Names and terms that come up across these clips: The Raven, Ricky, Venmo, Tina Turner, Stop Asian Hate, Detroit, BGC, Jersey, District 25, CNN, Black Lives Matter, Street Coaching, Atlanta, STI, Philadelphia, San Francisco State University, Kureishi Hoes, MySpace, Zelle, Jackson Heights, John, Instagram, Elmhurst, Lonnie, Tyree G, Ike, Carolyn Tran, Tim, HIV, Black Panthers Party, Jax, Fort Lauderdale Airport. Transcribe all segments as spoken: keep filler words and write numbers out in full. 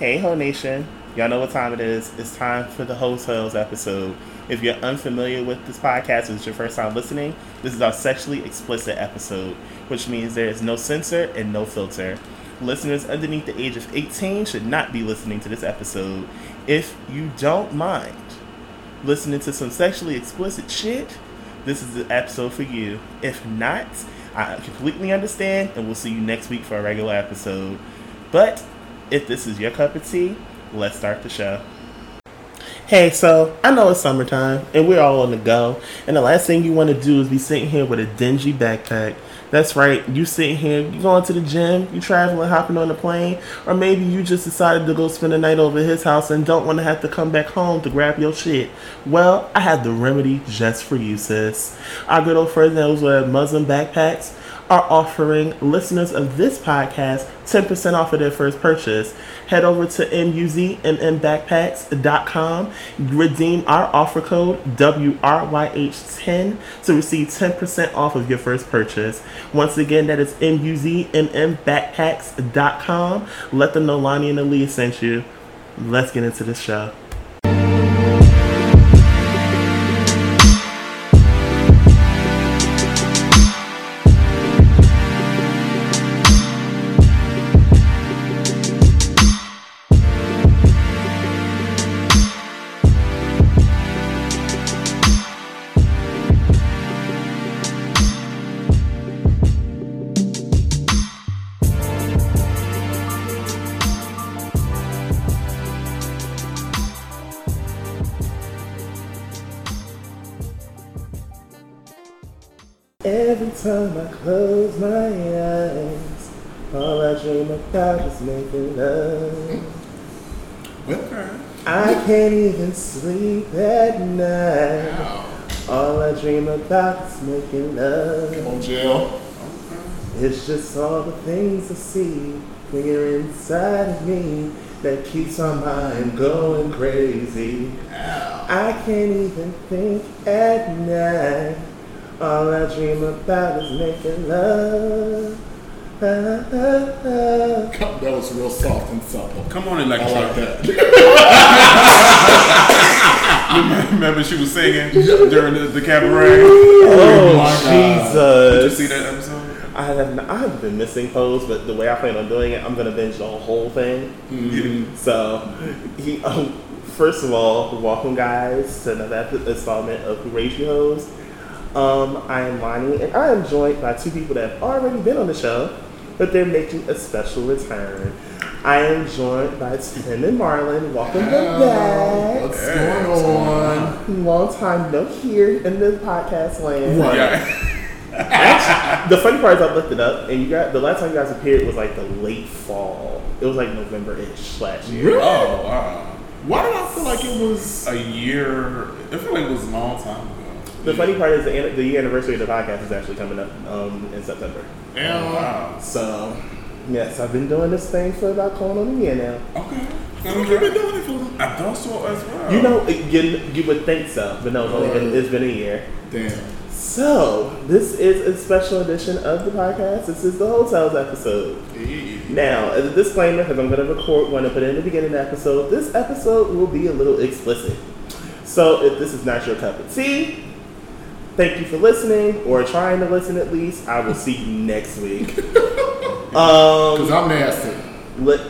Hey, Ho Nation. Y'all know what time it is. It's time for the Hoes Hoes episode. If you're unfamiliar with this podcast, if it's your first time listening, this is our sexually explicit episode, which means there is no censor and no filter. Listeners underneath the age of eighteen should not be listening to this episode. If you don't mind listening to some sexually explicit shit, this is the episode for you. If not, I completely understand, and we'll see you next week for a regular episode. But if this is your cup of tea, let's start the show. Hey, so I know it's summertime and we're all on the go, and the last thing you want to do is be sitting here with a dingy backpack. That's right, you sitting here, you going to the gym, you traveling, hopping on a plane, or maybe you just decided to go spend the night over at his house and don't want to have to come back home to grab your shit. Well, I have the remedy just for you, sis. Our good old friends at MUZMMBackpacks are offering listeners of this podcast ten percent off of their first purchase. Head over to M U Z M M backpacks dot com, redeem our offer code W R Y H ten to receive ten percent off of your first purchase. Once again, that is M U Z M M backpacks dot com. Let them know Lonnie and Aaliyah sent you. Let's get into the show. Every time I close my eyes, all I dream about is making love. Well, I can't even sleep at night. Wow. All I dream about is making love. Come on, Jill. It's just all the things I see when you're inside of me that keeps my mind going crazy. Ow. I can't even think at night. All I dream about is making love. Ah, ah, ah. Come, that was real soft and supple. Come on, Electra. I like that. Remember she was singing during the, the cabaret? Oh, Jesus. Uh, did you see that episode? I have not, I haven't been missing hoes, but the way I plan on doing it, I'm going to binge the whole thing. Mm-hmm. So, he, um, first of all, welcome, guys, to another installment of Kureishi Hoes. Um, I am Lonnie, and I am joined by two people that have already been on the show, but they're making a special return. I am joined by Tim and Marlon. Welcome Hello. back. What's hey, going on? Long time no here in the podcast land. What? Yeah. The funny part is I looked it up, and you got the last time you guys appeared was like the late fall. It was like November-ish last year. Really? Oh, wow. Why did I feel like it was a year? I feel like it was a long time ago. The funny part is the, the anniversary of the podcast is actually coming up um, in September. Yeah, wow. So, yes, I've been doing this thing for about going on a year now. Okay. I think you've been doing it for a long time. I thought so as well. You know, you, you would think so, but no, it's, only been, it's been a year. Damn. So, this is a special edition of the podcast. This is the Hotels episode. Yeah. Now, as a disclaimer, because I'm going to record one and put it in the beginning of the episode, this episode will be a little explicit. So, if this is not your cup of tea, thank you for listening, or trying to listen at least. I will see you next week. Because um, I'm nasty. Look,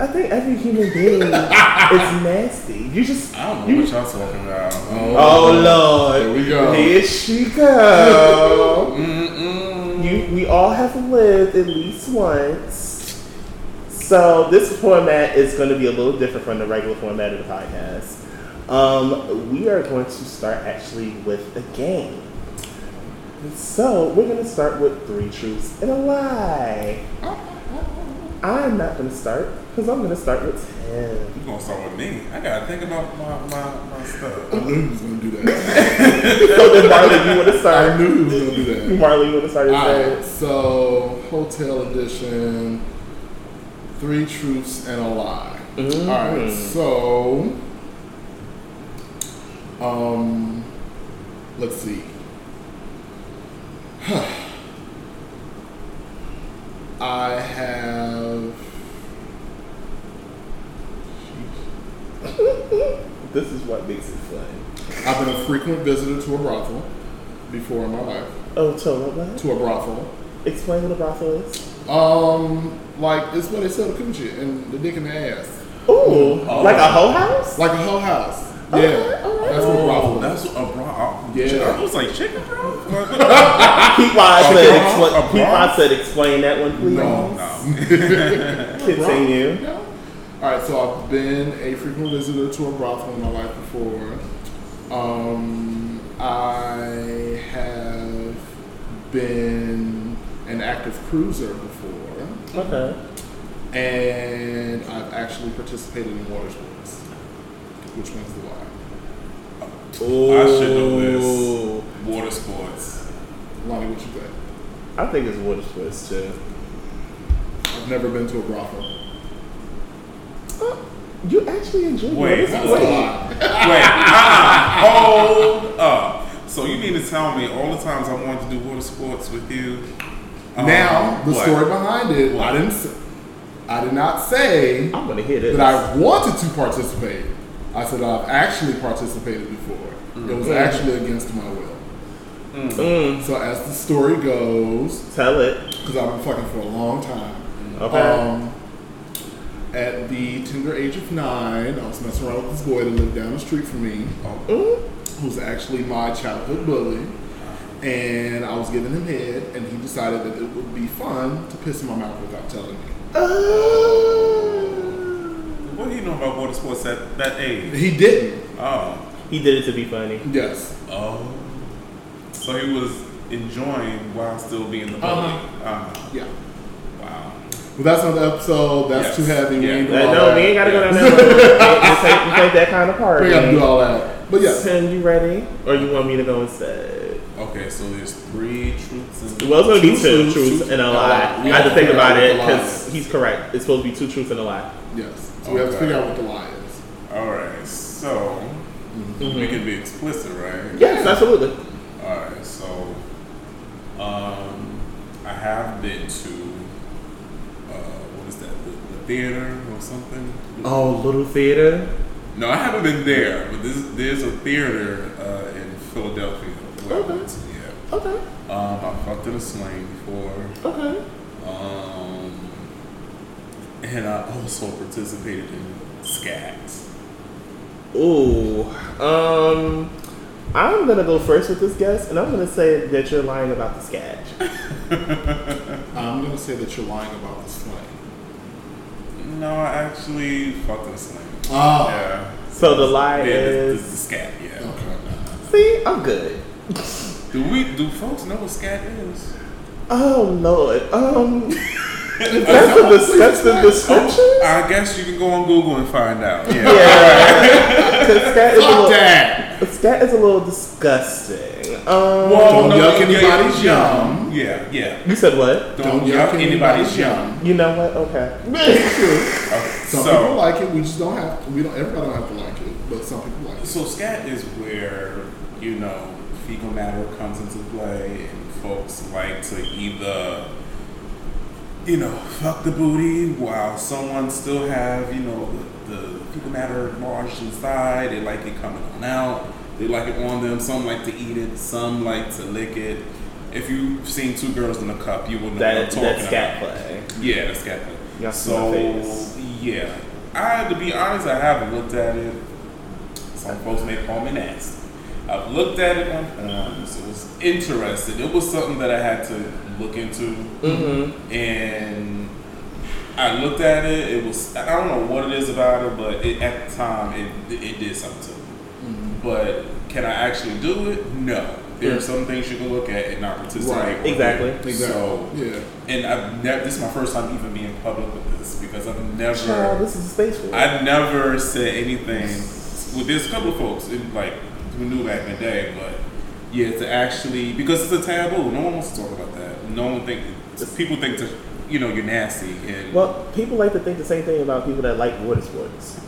I think every human being is nasty. You just... I don't know you, what y'all talking about. Oh, oh, Lord. Here we go. Here she go. you, we all have lived at least once. So this format is going to be a little different from the regular format of the podcast. Um, we are going to start actually with a game. So, we're going to start with three truths and a lie. I'm not going to start, because I'm going to start with Tim. You're going to start with me. I got to think about my, my, my stuff. I knew he was going to do that. So then, Marley, you want to start? I knew he was going to do that. Marley, you want to start? Alright, so, Hotel Edition, three truths and a lie. Mm. Alright, so... Um, let's see. I have This is what makes it fun. I've been a frequent visitor to a brothel before in my life. Oh, to what? To a brothel. Explain what a brothel is. Um, like, it's where they sell the coochie and the dick in the ass. Ooh, um, like a hoe house? Like a hoe house. Yeah. Okay, okay. That's what a brothel is. That's a brothel. Yeah. I was like, chicken brothel? P Y said, explain that one, please. No, no. Continue. No. All right, so I've been a frequent visitor to a brothel in my life before. Um, I have been an active cruiser before. Okay. And I've actually participated in water sports. Which one's the why? Oh. I should know this. Water sports. Lonnie, what you think? I think it's water sports too. I've never been to a brothel. Uh, you actually enjoy Wait, that was Wait. a lot. Wait, uh-uh. Hold up. So you mean to tell me all the times I wanted to do water sports with you? Um, now, the what? story behind it, what? I didn't say, I did not say I'm gonna hear this. that I wanted to participate. I said I've actually participated before. Mm-hmm. It was actually against my will. Mm-hmm. So as the story goes... Tell it. Because I've been fucking for a long time. Okay. Um, At the tender age of nine, I was messing around with this boy that lived down the street from me, who's actually my childhood bully, and I was giving him head, and he decided that it would be fun to piss in my mouth without telling me. Oh. What do you know about water sports at that age? He didn't. Oh. He did it to be funny. Yes. Oh. So he was enjoying while still being the bully. Uh-huh. Uh-huh. Yeah. Well, that's not the episode. That's yes. too heavy. Yeah. We that, no, we ain't got to go down that road. This ain't that kind of party. We got to do all that. But yeah. Tim, you ready? Or you want me to go instead? Okay, so there's three truths and a lie. Well, it's going to be two truths and a lie. We I have to think about it because he's correct. It's supposed to be two truths and a lie. Yes. So okay. we have to figure out what the lie is. All right. So mm-hmm. we can be explicit, right? Yes, yeah. absolutely. All right. So um, I have been to theater or something. Oh, Little Theater? No, I haven't been there, but this, there's a theater uh, in Philadelphia. Okay. Yeah. Okay. Um, I fucked in a sling before. Okay. Um, and I also participated in scats. Ooh. Um, I'm gonna go first with this guess, and I'm gonna say that you're lying about the scat. I'm gonna say that you're lying about the sling. No, I actually fucked this thing. Oh. Yeah. So the lie yeah, is... The, the, the scat, yeah. Okay. See, I'm good. Do we? Do folks know what scat is? Oh, Lord. Um, that's, a, dis- that's the description? I guess you can go on Google and find out. Yeah. yeah. scat is Fuck a little, that! Scat is a little disgusting. Um, well, don't no, yuck anybody's yum. Yeah, yeah. You said what? Don't, don't yuck anybody's yum. You know what? Okay. okay. Some so, people like it. We just don't have to. We don't. Everybody don't have to like it, but some people like it. So scat is where you know fecal matter comes into play, and folks like to either you know fuck the booty while someone still have you know the, the fecal matter lodged inside. They like it coming on out. They like it on them. Some like to eat it. Some like to lick it. If you've seen two girls in a cup, you wouldn't that, know talking about. That scat play. Yeah, that scat play. Y'all so, face. yeah. I, to be honest, I haven't looked at it. Some folks may call me nasty. I've looked at it on films. It was interesting. It was something that I had to look into. Mm-hmm. And I looked at it. It was, I don't know what it is about it, but it, at the time, it, it did something to me. Mm-hmm. But can I actually do it? No. There mm. are some things you can look at and not participate. Right. Exactly. It. Exactly. So yeah. And I've never. This is my first time even being public with this because I've never. Child, this is a space for it. I've never said anything. Well, there's a couple of folks in, like who knew back in the day, but yeah, to actually because it's a taboo. No one wants to talk about that. No one think people think to you know you're nasty and. Well, people like to think the same thing about people that like water sports.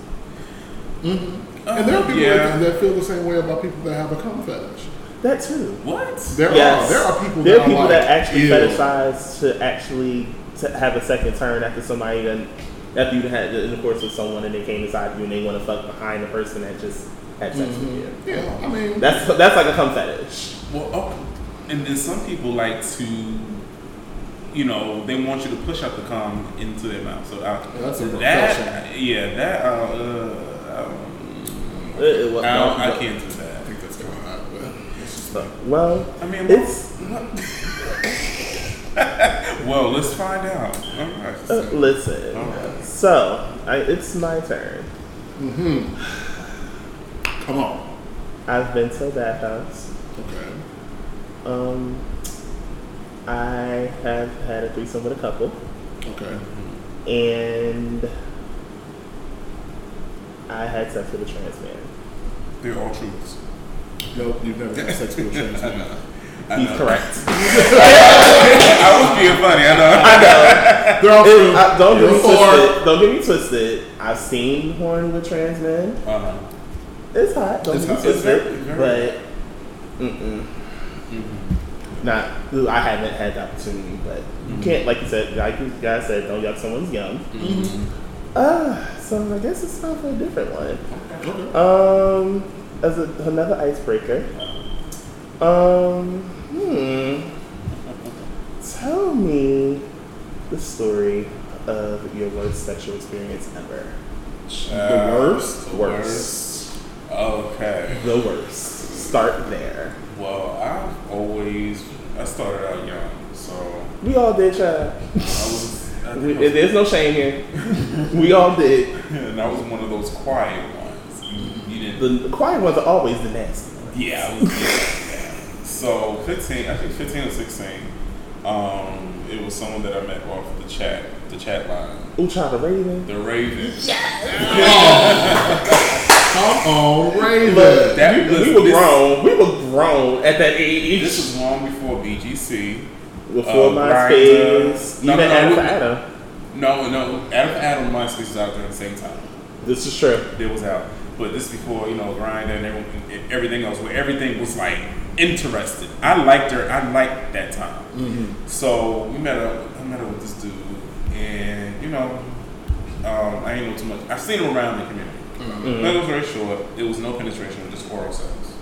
Mm-hmm. Uh, and there are people yeah. like, that feel the same way about people that have a cum fetish. That too. What? There yes. are there are people there that are people like, that actually ew. fetishize to actually t- have a second turn after somebody done after you had intercourse with someone and they came inside you and they want to fuck behind the person that just had sex mm-hmm. with you. Yeah, I mean that's that's like a cum fetish. Well, oh, and then some people like to, you know, they want you to push out the cum into their mouth. So I, yeah, that's a that, yeah, that uh, uh, I, it, it, well, I, no, I can't do that. I think that's going on. But it's just like, well, I mean, it's. Well, let's find out. Right, uh, listen. Right. So, I, it's my turn. Mm-hmm. Come on. I've been to a bathhouse. Okay. Um, I have had a threesome with a couple. Okay. And I had sex with a trans man. They're all truths. Nope, you've never had sex with a trans man. He's correct. I was being funny. I know. I know. They're all true. I, don't get me twisted. Don't get me twisted. I've seen porn with trans men. Uh-huh. It's hot. Don't get me twisted. But mm-mm. Mm-hmm. Not. I haven't had the opportunity, but mm-hmm. you can't. Like you said, like you guys said, don't yuck someone's yum. Mm-hmm. Ah, so I guess it's time for a different one. Okay. Um, as a, another icebreaker. Um, hmm. Tell me the story of your worst sexual experience ever. Uh, the worst? The worst. worst. Okay. The worst. Start there. Well, I've always, I started out young, so. We all did, child. I was, I we, I was, there's no shame here. We all did. And I was one of those quiet ones. You, you didn't. The, the quiet ones are always the nasty ones. Yeah, I was yeah. So fifteen, I think fifteen or sixteen. Um, it was someone that I met off the chat, the chat line. Ooh, child, the Raven. The Raven. Yes. Come on, Raven. But that, we, we were this, grown. We were grown at that age. This was long before B G C. Before uh, MySpace. Even Adam for Adam. No, no, Adam for Adam and MySpace was out there at the same time. This is true. It was out, but this before you know Grindr and everything, everything else, where everything was like. Interested. I liked her. I liked that time. Mm-hmm. So we met up. I met up with this dude, and you know, um, I ain't know too much. I've seen him around the community. Mm-hmm. But it was very short. It was no penetration. It was just oral sex.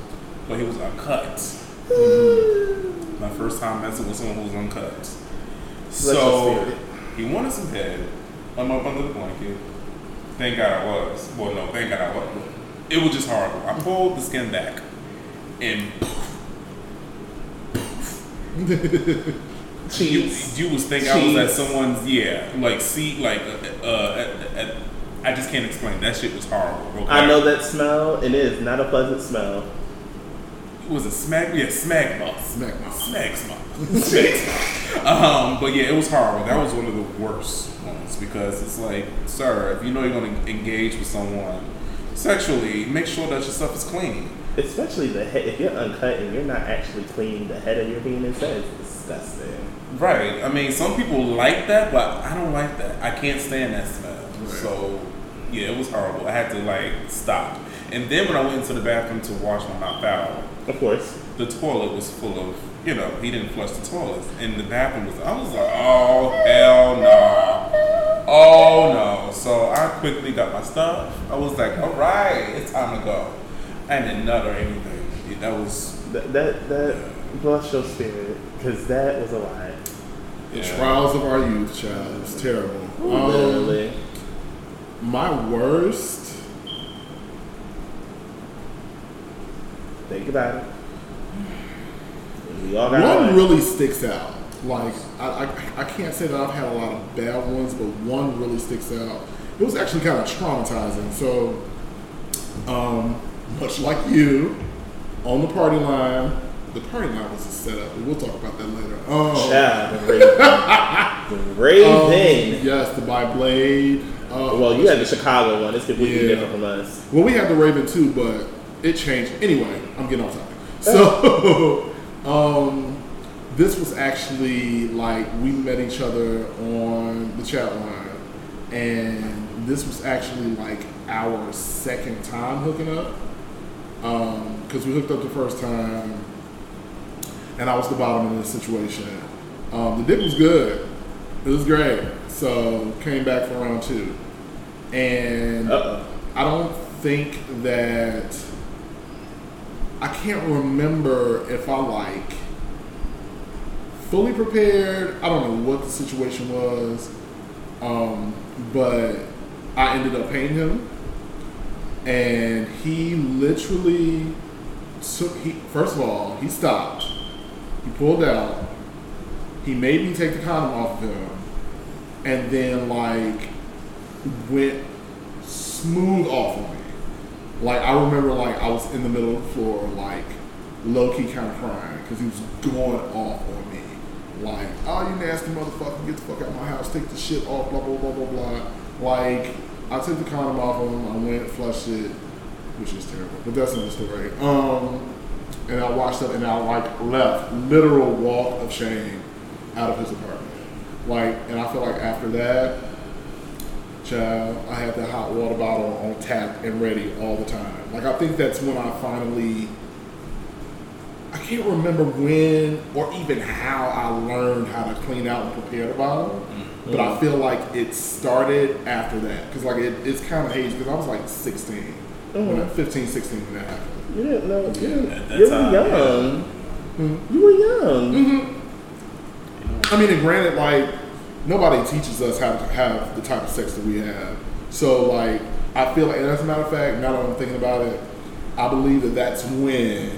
But he was uncut. Mm-hmm. My first time messing with someone who was uncut. So he wanted some head. I'm up under the blanket. Thank God I was. Well, no, thank God I wasn't. It was just horrible. I pulled the skin back, and. you, you was think Jeez. I was at someone's yeah like see like uh, uh, uh, uh, I just can't explain that shit was horrible. Okay? I know that smell and it is not a pleasant smell. It was a smack yeah smack mouth smack mouth smack smell smack smell. Um, but yeah, it was horrible. That was one of the worst ones because it's like, sir, if you know you're gonna engage with someone sexually, make sure that your stuff is clean. Especially the head. If you're uncut and you're not actually clean, the head of your penis is disgusting. Right. I mean, some people like that, but I don't like that. I can't stand that smell. Right. So, yeah, it was horrible. I had to, like, stop. And then when I went into the bathroom to wash my mouth out, of course, the toilet was full of, you know, he didn't flush the toilets. And the bathroom was, I was like, oh, hell no. Oh, no. So I quickly got my stuff. I was like, all right, it's time to go. I didn't nut or anything. Yeah, that was that that, that yeah. Bless your spirit, because that was a lie. The yeah. trials of our youth, child. It's terrible. Ooh, um, literally. My worst. Think about it. We all got one life. Really sticks out. Like I, I, I can't say that I've had a lot of bad ones, but one really sticks out. It was actually kind of traumatizing. So, um. much like you, on the party line. The party line was a setup. We'll talk about that later. Oh, yeah, the Raven. The Raven. Um, yes, the by Blade. Uh, well, you had the Chicago one. It's completely yeah. different from us. Well, we had the Raven too, but it changed. Anyway, I'm getting off topic. So, um, this was actually like we met each other on the chat line, and this was actually like our second time hooking up. Um, because we hooked up the first time, and I was the bottom in this situation. Um, the dick was good; it was great. So came back for round two. And Uh-oh. I don't think that, I can't remember if I like fully prepared. I don't know what the situation was, um, but I ended up paying him. And he literally took, he, first of all, he stopped. He pulled out. He made me take the condom off of him. And then, like, went smooth off of me. Like, I remember, like, I was in the middle of the floor, like, low-key kind of crying. Because he was going off on me. Like, oh, you nasty motherfucker. Get the fuck out of my house. Take the shit off. Blah, blah, blah, blah, blah. Like, I took the condom off of him. I went, flushed it, which is terrible. But that's another story. Um, and I washed up, and I, like, left. Literal walk of shame out of his apartment. Like, and I feel like after that, child, I had that hot water bottle on tap and ready all the time. Like, I think that's when I finally, I can't remember when or even how I learned how to clean out and prepare the bottle. Mm-hmm. But I feel like it started after that. Because, like, it, it's kind of hazy because I was, like, sixteen. Mm-hmm. When I, fifteen, sixteen when that happened. You didn't know. You, yeah, you were young. Hmm? You were young. Mm-hmm. I mean, and granted, like, nobody teaches us how to have the type of sex that we have. So, like, I feel like, and as a matter of fact, now that I'm thinking about it, I believe that that's when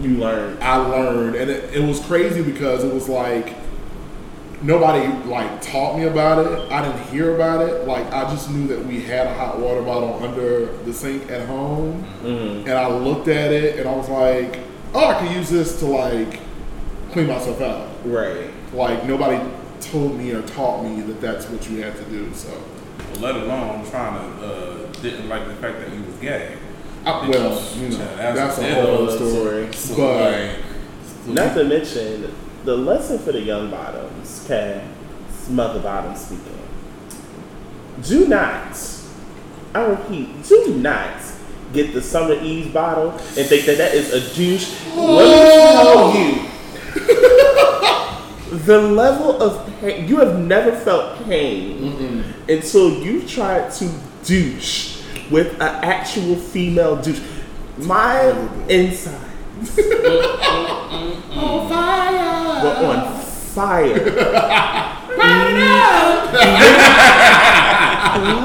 you learned. I learned. And it, it was crazy because it was like, nobody, like, taught me about it. I didn't hear about it. Like, I just knew that we had a hot water bottle under the sink at home. Mm-hmm. And I looked at it and I was like, oh, I could use this to, like, clean myself out. Right. Like, nobody told me or taught me that that's what you had to do, so. Well, let alone trying to, uh, didn't like the fact that he was gay. I, well, was, you know, that's, that's a whole other story. So, but, like, so not to mention, the lesson for the young bottoms, okay, mother bottom speaking, do not, I repeat, do not get the Summer Eve's bottle and think that that is a douche. Oh. Let me tell you. The level of pain, you have never felt pain Mm-mm. until you tried to douche with an actual female douche. My insides on fire. Were on fire. Right.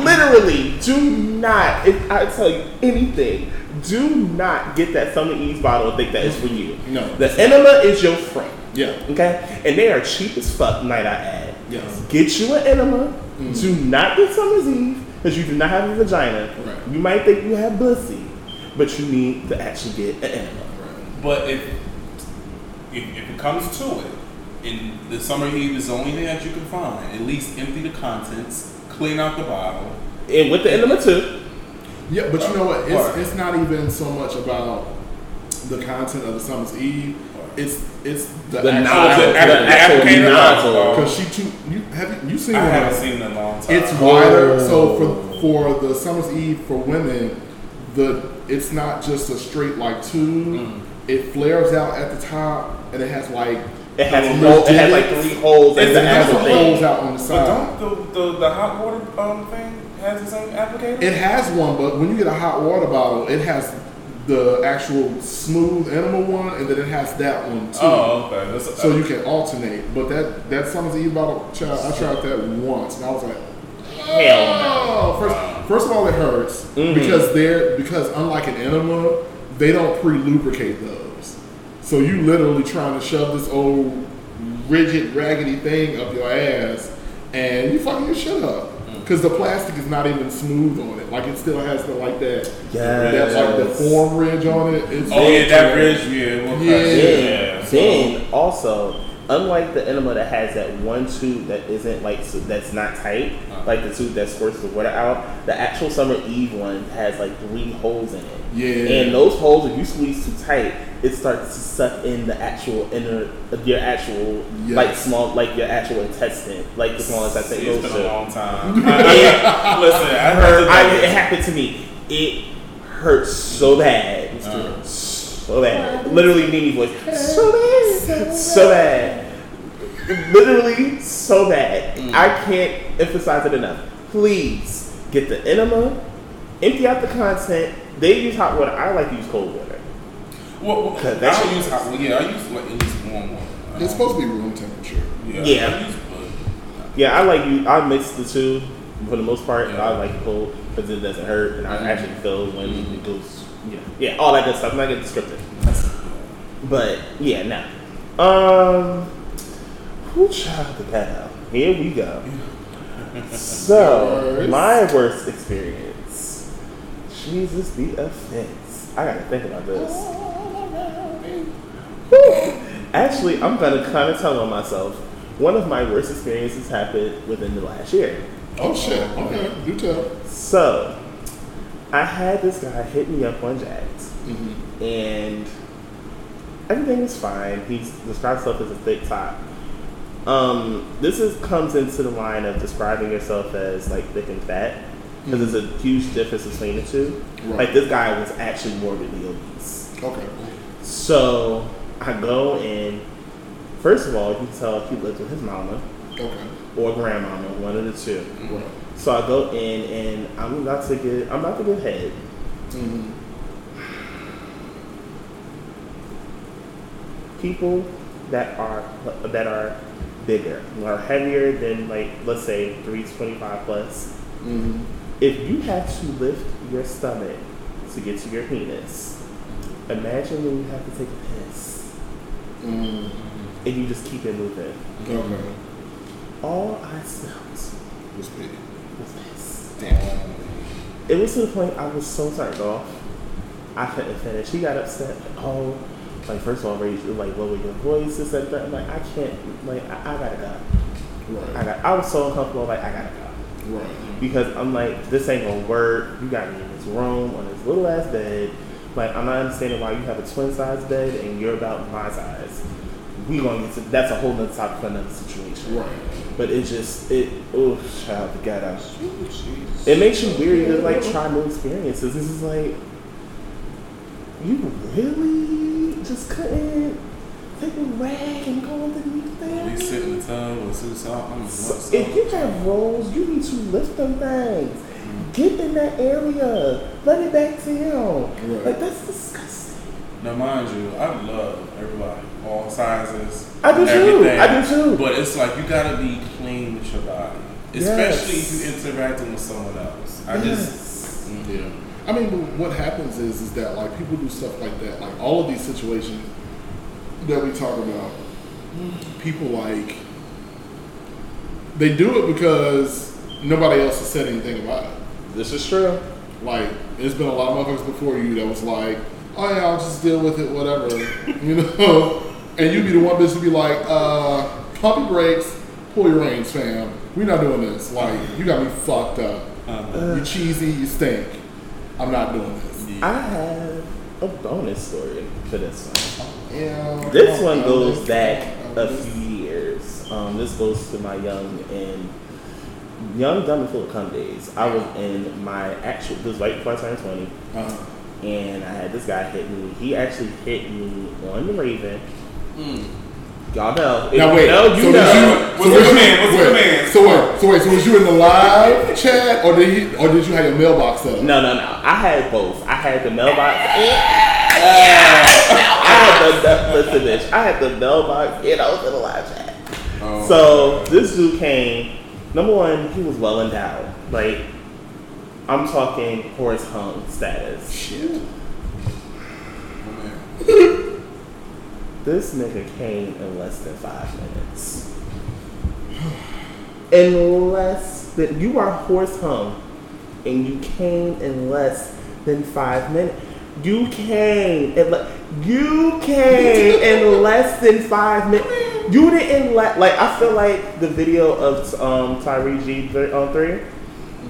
Literally, do not, if I tell you anything, do not get that Summer Eve's bottle and think that is for you. No. The enema is your friend. Yeah. Okay? And they are cheap as fuck, might I add. Yes. Get you an enema. Mm-hmm. Do not get Summer's Eve, because you do not have a vagina. Right. You might think you have pussy, but you need to actually get an enema. Right. But if, if if it comes to it, and the Summer Eve is the only thing that you can find, at least empty the contents, clean out the bottle. And with the enema too. Yeah, but you know what? It's right. It's not even so much about the content of the Summer's Eve. It's it's the, the actual applicator, because she too. You haven't you seen? I haven't one? seen it in a long time. It's wider. Oh. So for for the Summer's Eve for women, the it's not just a straight like tube. Mm. It flares out at the top, and it has like it has holes, it has like three holes. And it has some holes out on the side. But don't the the, the hot water um, thing has its own applicator? It has one, but when you get a hot water bottle, it has the actual smooth animal one, and then it has that one too. Oh, okay. That's a, so you can alternate. But that that Summer's Eve bottle, child, I tried that once, and I was like, hell no. First, first of all, it hurts mm-hmm. because they're because unlike an enema, they don't pre-lubricate those. So you literally trying to shove this old rigid, raggedy thing up your ass, and you fucking your shit up. Because the plastic is not even smooth on it. Like, it still has the, like, that, yes. that like, the form ridge on it. It's oh, yeah, that ridge, yeah. Yeah. Then, yeah. then, also, unlike the enema that has that one tube that isn't, like, so that's not tight, uh-huh. like the tube that squirts the water out, the actual Summer Eve one has, like, three holes in it. Yeah. And those holes, if you squeeze too tight, it starts to suck in the actual inner, your actual, yes. like small, like your actual intestine, like the small intestine. It's been a long time. Listen, I heard I, it happened to me. It hurts so bad, uh, so bad. Literally, Mimi voice, so bad, so bad. Literally so bad. Mm. I can't emphasize it enough. Please get the enema, empty out the content. They use hot water. I like to use cold water. Well, well I don't use hot water. Yeah, I use like at least warm water. It's supposed to be room temperature. Yeah. Yeah, I, use, yeah, I like you. I mix the two for the most part. Yeah. I like it cold because it doesn't hurt, and I mm-hmm. actually feel when mm-hmm. it goes. You know, yeah, all that good stuff. I'm not getting descriptive, but yeah, no. Um, who child the hell? Here we go. So my worst experience. Jesus, the offense. I gotta think about this. Actually, I'm gonna kind of tell on myself. One of my worst experiences happened within the last year. Oh shit! Okay, you tell. So, I had this guy hit me up on Jax, mm-hmm. and everything was fine. He described himself as a thick top. Um, this is comes into the line of describing yourself as like thick and fat, because mm-hmm. there's a huge difference between the two. Right. Like this guy was actually morbidly obese. Okay. So. I go in, first of all, you can tell if he lives with his mama okay. or grandmama, one of the two. Mm-hmm. So I go in and I'm about to get, I'm about to get head. Mm-hmm. People that are, that are bigger, are heavier than like, let's say three twenty-five plus. Mm-hmm. If you have to lift your stomach to get to your penis, imagine when you have to take a piss. Mm. And you just keep it moving. Okay. All I smelled was pee. Was piss. Damn. It was to the point I was so turned off. I couldn't finish. He got upset. Like, oh, like first of all, raised like lower your voice and stuff. I'm like, I can't. Like, I, I gotta go. Right. I got. I was so uncomfortable. Like, I gotta go. Right. Because I'm like, this ain't gonna work. You got me in this room on this little ass bed. Like, I'm not understanding why you have a twin size bed and you're about my size. We gonna get to, that's a whole nother topic for another situation. Right. But it just, it, oh, child, the God, I, it makes you weary to, like, try new experiences. This is like, you really just couldn't take a rag and go into the new thing? We sit in the tub or suicide. So if you have rolls, you need to lift them things. Get in that area. Let it back down. Right. Like, that's disgusting. Now, mind you, I love everybody. All sizes. I do too. I do too. But it's like, you got to be clean with your body. Especially yes. if you're interacting with someone else. I yes. just... Yeah. I mean, what happens is, is that, like, people do stuff like that. Like, all of these situations that we talk about, people, like, they do it because nobody else has said anything about it. This is true. Like, there's been a lot of motherfuckers before you that was like, oh yeah, I'll just deal with it, whatever. You know? And you'd be the one bitch to be like, uh, pump brakes, pull your reins, fam. We're not doing this. Like, you got me fucked up. Uh, You're cheesy, you stink. I'm not doing this. Yeah. I have a bonus story for this one. Oh, yeah. This oh, one oh, goes oh, back oh, a few years. Um, this goes to my young and Young, dumb, and full of cum days. I was in my actual, this was right before I turned twenty, uh-huh. and I had this guy hit me. He actually hit me on The Raven. Mm. Y'all know. If now wait, you know, you so know. Was you, what's so the man? What's the man? So wait, so wait, so was you in the live chat, or did you, or did you have your mailbox set up? No, no, no. I had both. I had the mailbox. Yeah, uh, yeah. I had the, listen, bitch. I had the mailbox, and I was in the live chat. Oh. So this dude came. Number one, he was well endowed. Like, I'm talking horse hung status. Shit. Oh, this nigga came in less than five minutes. In less than, you are horse hung, and you came in less than five minutes. You came in le- you came in less than five minutes. You didn't let, like, I feel like the video of um, Tyree G on three,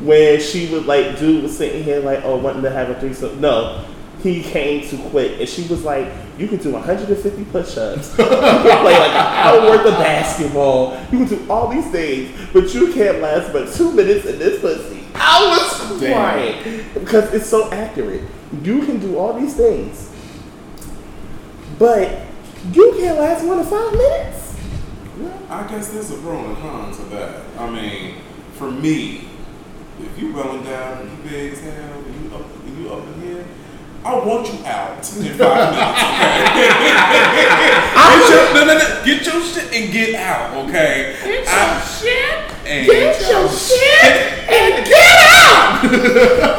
where she would, like, dude was sitting here, like, oh, wanting to have a threesome. No, he came too quick. And she was like, you can do one hundred fifty push-ups. You can play, like, an hour worth of basketball. You can do all these things, but you can't last but two minutes in this pussy. I was crying because it's so accurate. You can do all these things, but you can't last one to five minutes. I guess there's a pro and con to that. I mean, for me, if you rolling down, you big as hell, you up, you up in here, I want you out in five minutes, okay? no, no, no, get your shit and get out, okay? Get your I, shit and get your shit, shit and get out!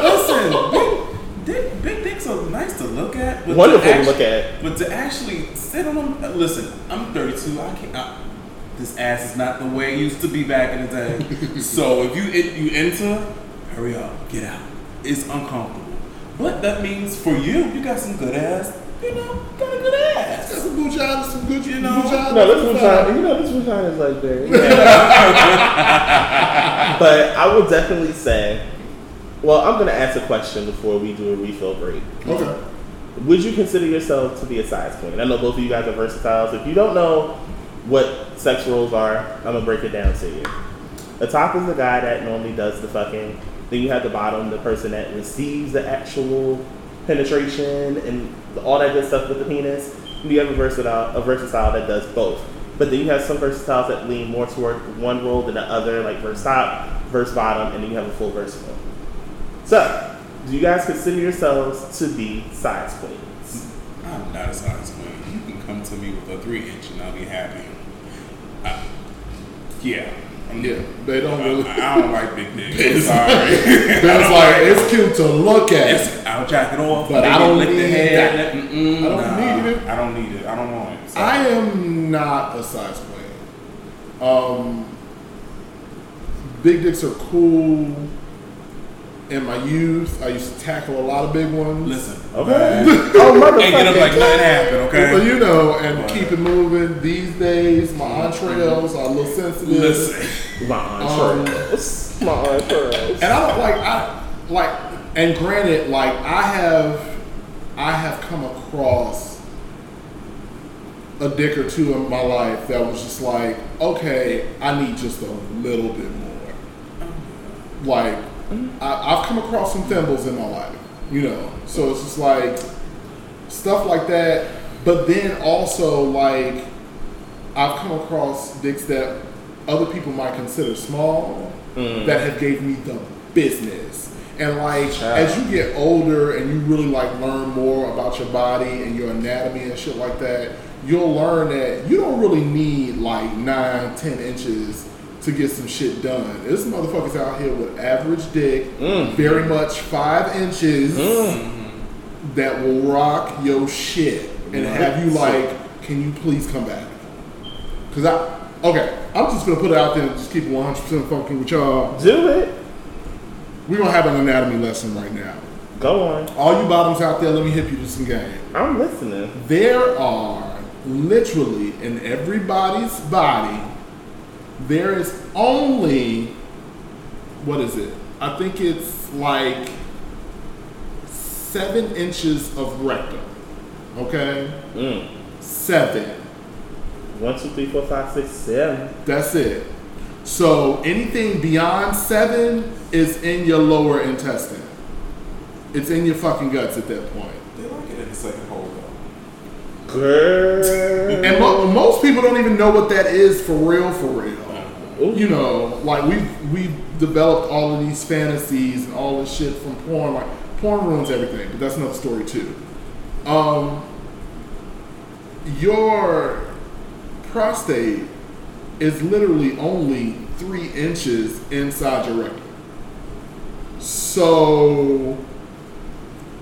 Listen, big, big dicks are nice to look at. But wonderful to, actually, to look at. But to actually sit on them, listen, I'm thirty-two, I can't, I, this ass is not the way it used to be back in the day. So if you you enter, hurry up, get out. It's uncomfortable. But that means for you, you got some good ass. You know, got a good ass. Got some good jobs, some good, you know. No, this moonshine, you know, this moonshine is like there. Yeah. But I would definitely say, well, I'm going to ask a question before we do a refill break. Okay. Would you consider yourself to be a size queen? I know both of you guys are versatile. So if you don't know what sex roles are, I'm going to break it down to you. The top is the guy that normally does the fucking. Then you have the bottom, the person that receives the actual penetration and all that good stuff with the penis. And you have a versatile, a versatile that does both. But then you have some versatiles that lean more toward one role than the other, like verse top, verse bottom, and then you have a full verse role. So, do you guys consider yourselves to be size queens? I'm not a size queen. You can come to me with a three inch and I'll be happy. Uh, yeah. Yeah, they don't really. I, I don't like big dicks. Sorry, that's like it's cute to look at. It's, I'll jack it off, but I don't need that. I don't nah, need it. I don't need it. I don't want it. Sorry. I am not a size player. Um, big dicks are cool. In my youth, I used to tackle a lot of big ones. Listen, okay, oh motherfucker, and get up like nothing happened, okay? So you know, and right. Keep it moving. These days, my entrails are a little sensitive. Listen, my entrails, um, my entrails, and I don't like, I like, and granted, like I have, I have come across a dick or two in my life that was just like, okay, I need just a little bit more, like. Mm-hmm. I, I've come across some thimbles in my life, you know, so it's just like stuff like that. But then also, like, I've come across dicks that other people might consider small mm. that have gave me the business. And like, yeah. As you get older and you really like learn more about your body and your anatomy and shit like that, you'll learn that you don't really need like nine, ten inches to get some shit done. There's motherfuckers out here with average dick, mm. very much five inches, mm. that will rock your shit and right. have you like, can you please come back? Cause I, okay, I'm just gonna put it out there and just keep one hundred percent fucking with y'all. Do it. We're gonna have an anatomy lesson right now. Go on. All you bottoms out there, let me hit you to some game. I'm listening. There are literally in everybody's body, there is only, what is it? I think it's like seven inches of rectum. Okay? Mm. Seven. One, two, three, four, five, six, seven. That's it. So anything beyond seven is in your lower intestine. It's in your fucking guts at that point. They don't get in the second hole, though. Girl. And mo- most people don't even know what that is for real, for real. Ooh. You know, like we've we've developed all of these fantasies and all this shit from porn. Like porn ruins everything, but that's another story too. Um, your prostate is literally only three inches inside your rectum. So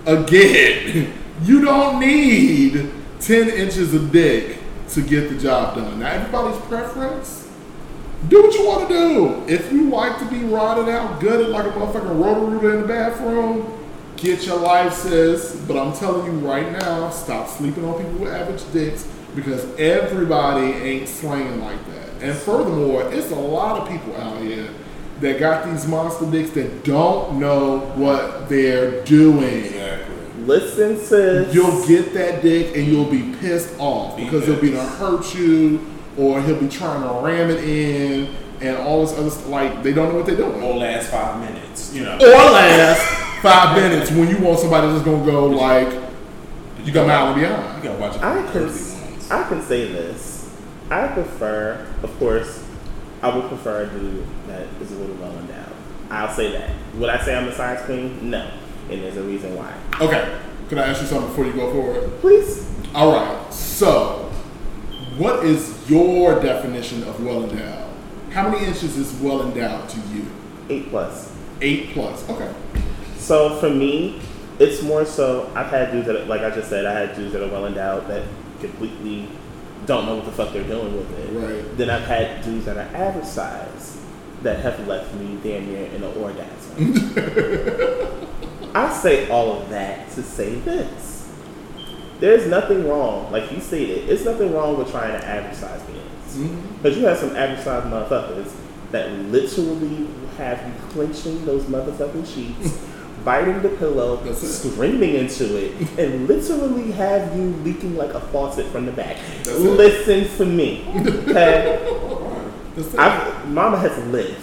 again, you don't need ten inches of dick to get the job done. Now everybody's preference. Do what you want to do. If you like to be rotted out, gutted like a motherfucking roto-rooter in the bathroom, get your life, sis. But I'm telling you right now, stop sleeping on people with average dicks because everybody ain't slanging like that. And furthermore, it's a lot of people out here that got these monster dicks that don't know what they're doing. Exactly. Listen, sis. You'll get that dick and you'll be pissed off because it'll be to hurt you. Or he'll be trying to ram it in and all this other stuff. Like, they don't know what they're doing. Or last five minutes, you know. Or last five minutes when you want somebody that's going to go, like, you got an hour beyond. You got to watch it. I can, I can say this. I prefer, of course, I would prefer a dude that is a little low and down. I'll say that. Would I say I'm a size queen? No. And there's a reason why. Okay. Can I ask you something before you go forward? Please. All right. So, what is your definition of well endowed? How many inches is well endowed to you? Eight plus. Eight plus. Okay. So, for me, it's more so, I've had dudes that, like I just said, I had dudes that are well endowed that completely don't know what the fuck they're doing with it. Right. Then I've had dudes that are average size that have left me damn near in an orgasm. I say all of that to say this. There's nothing wrong, like you stated, it's nothing wrong with trying to average size penis. Because mm-hmm. you have some average size motherfuckers that literally have you clenching those motherfucking cheeks, biting the pillow, That's screaming it. into it, and literally have you leaking like a faucet from the back. That's Listen it. to me, okay? I've, Mama has lived.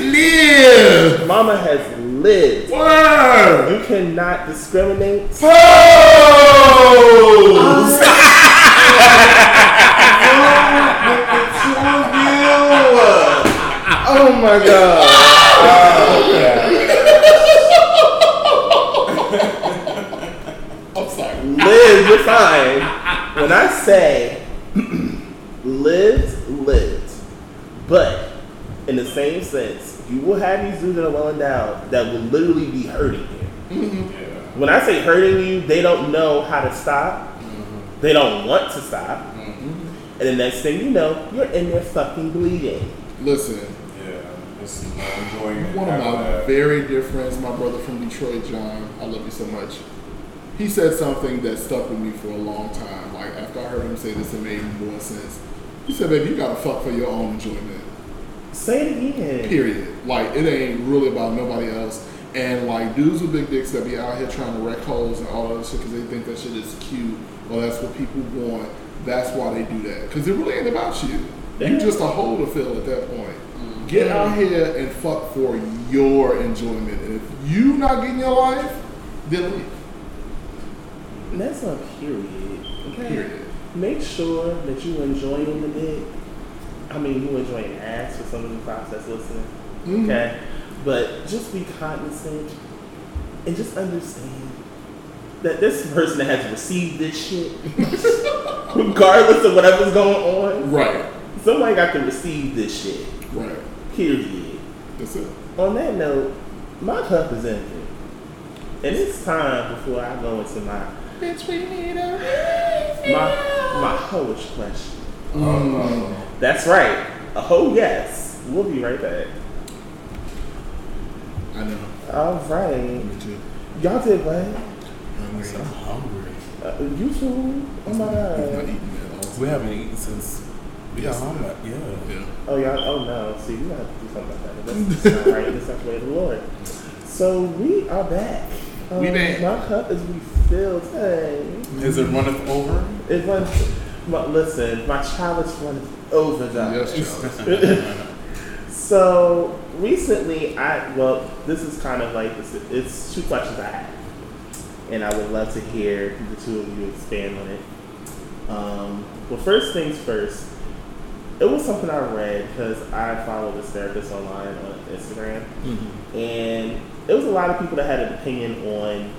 Live. Mama has lived. Word. You cannot discriminate. Pose. Oh my god. Oh, okay. I'm sorry. Live. You're fine. When I say. Lived, lived. But in the same sense, you will have these dudes that are well endowed that will literally be hurting you. Mm-hmm. Yeah. When I say hurting you, they don't know how to stop. Mm-hmm. They don't want to stop. Mm-hmm. And the next thing you know, you're in there fucking bleeding. Listen. Yeah. This is not enjoying One of my that. very dear friends, my brother from Detroit, John, I love you so much. He said something that stuck with me for a long time. Like, after I heard him say this, it made more sense. He said, baby, you gotta fuck for your own enjoyment. Say it again. Period. Like, it ain't really about nobody else. And, like, dudes with big dicks that be out here trying to wreck holes and all that shit because they think that shit is cute or that's what people want, that's why they do that. Because it really ain't about you. Yeah. You just a hole to fill at that point. Mm-hmm. Get out here and fuck for your enjoyment. And if you not getting your life, then leave. That's a period. Okay. Period. Make sure that you enjoying the dick. I mean, you enjoying ass for some of the folks that's listening. Mm-hmm. Okay? But just be cognizant and just understand that this person that has received this shit, regardless of whatever's going on, right? Somebody got to receive this shit. Right. Period. That's it. On that note, my cup is empty. And it's time before I go into my Bitch, we need a my, my hoish question. Mm. Um, that's right. A ho yes. We'll be right back. I know. All right. Me too. Y'all did what? I'm so hungry. Uh, you too? Oh my god. We're not eating at all. We haven't eaten since we got home. Yeah. yeah. Oh, y'all. Oh, no. See, you have to do something about that. That's not right. That's not the way of the Lord. So we are back. Um, we back. My cup is refilled. Hey. Is it runneth over? It runs. My, listen, my chalice runneth over, guys. Yes, So recently, I well, this is kind of like this. It's two questions I have, and I would love to hear the two of you expand on it. Um, well, first things first. It was something I read because I follow this therapist online on Instagram, mm-hmm. and it was a lot of people that had an opinion on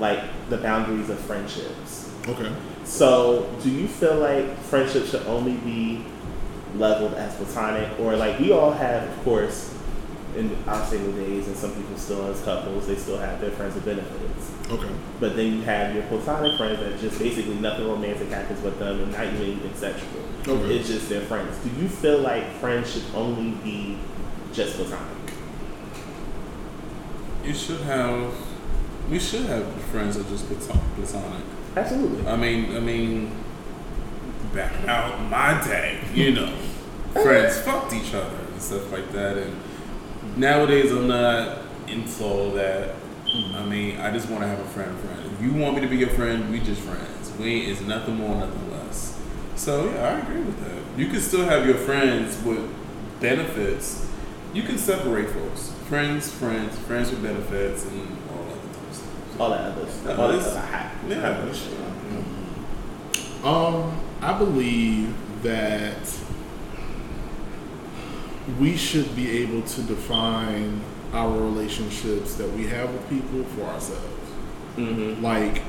like the boundaries of friendships. Okay. So, do you feel like friendships should only be leveled as platonic, or like we all have, of course, in our single days, and some people still as couples, they still have their friends with benefits. Okay. But then you have your platonic friends that just basically nothing romantic happens with them, and not even sexual. Okay. It's just their friends. Do you feel like friends should only be just platonic? You should have. We should have friends that are just platonic. Absolutely. I mean, I mean, back out my day, you know, friends fucked each other and stuff like that. And nowadays, I'm not into all that. I mean, I just want to have a friend. Friend. If you want me to be your friend, we just friends. We is nothing more, nothing less. So yeah, I agree with that. You can still have your friends with benefits. You can separate folks. Friends, friends, friends with benefits, and all that other stuff. All that other stuff. All that other stuff. Yeah. Um, I believe that we should be able to define our relationships that we have with people for ourselves. Mm-hmm. Like,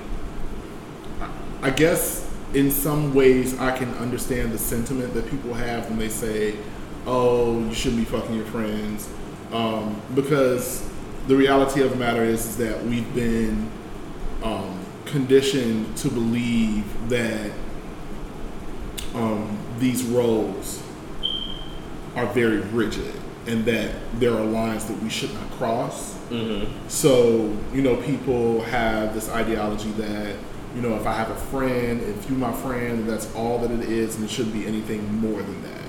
I guess in some ways I can understand the sentiment that people have when they say, oh, you shouldn't be fucking your friends. Um, because the reality of the matter is, is that we've been um, conditioned to believe that um, these roles are very rigid and that there are lines that we should not cross. Mm-hmm. So, you know, people have this ideology that, you know, if I have a friend, if you're my friend, that's all that it is, and it shouldn't be anything more than that.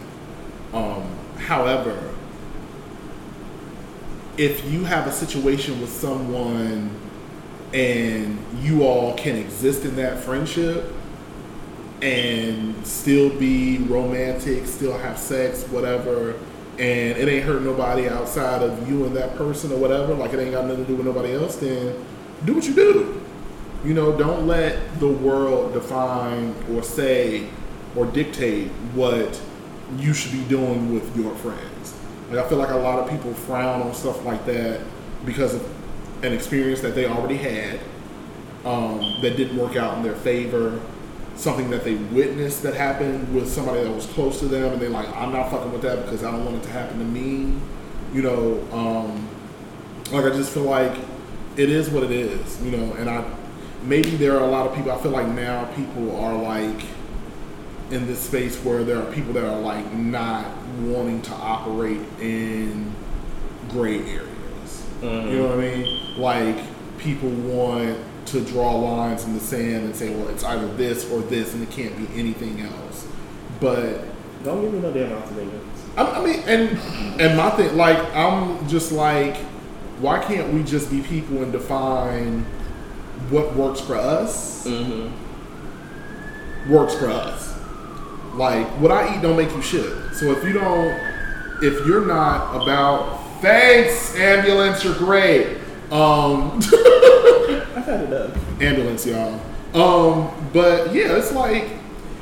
Um, however, if you have a situation with someone and you all can exist in that friendship and still be romantic, still have sex, whatever, and it ain't hurt nobody outside of you and that person or whatever, like it ain't got nothing to do with nobody else, then do what you do. You know, don't let the world define or say or dictate what you should be doing with your friends. Like, I feel like a lot of people frown on stuff like that because of an experience that they already had um, that didn't work out in their favor, something that they witnessed that happened with somebody that was close to them, and they're like, I'm not fucking with that because I don't want it to happen to me. You know, um, like, I just feel like it is what it is, you know, and I, maybe there are a lot of people, I feel like now people are like in this space where there are people that are like not wanting to operate in gray areas. Mm-hmm. You know what I mean? Like, people want to draw lines in the sand and say, well, it's either this or this, and it can't be anything else. But don't give me no damn alternatives. I, I mean, and and my thing, like, I'm just like, why can't we just be people and define what works for us? Mm-hmm. Works for us. Like, what I eat don't make you shit. So if you don't, if you're not about, thanks, ambulance, you're great. Um, I've had enough. Ambulance, y'all. Um, but yeah, it's like,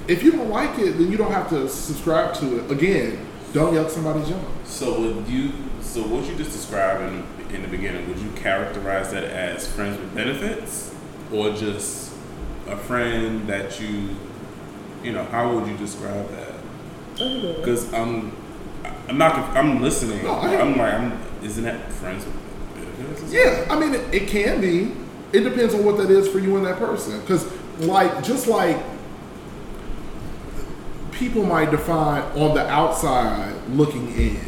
if you don't like it, then you don't have to subscribe to it. Again, don't yuck somebody's junk. So would you? So what you just described in, in the beginning, would you characterize that as friends with benefits, or just a friend that you, you know, how would you describe that? Because I'm, I'm not. I'm listening. No, I'm like, I'm, isn't that friends with benefits? Yeah, I mean, it, it can be. It depends on what that is for you and that person. Because, like, just like people might define on the outside looking in,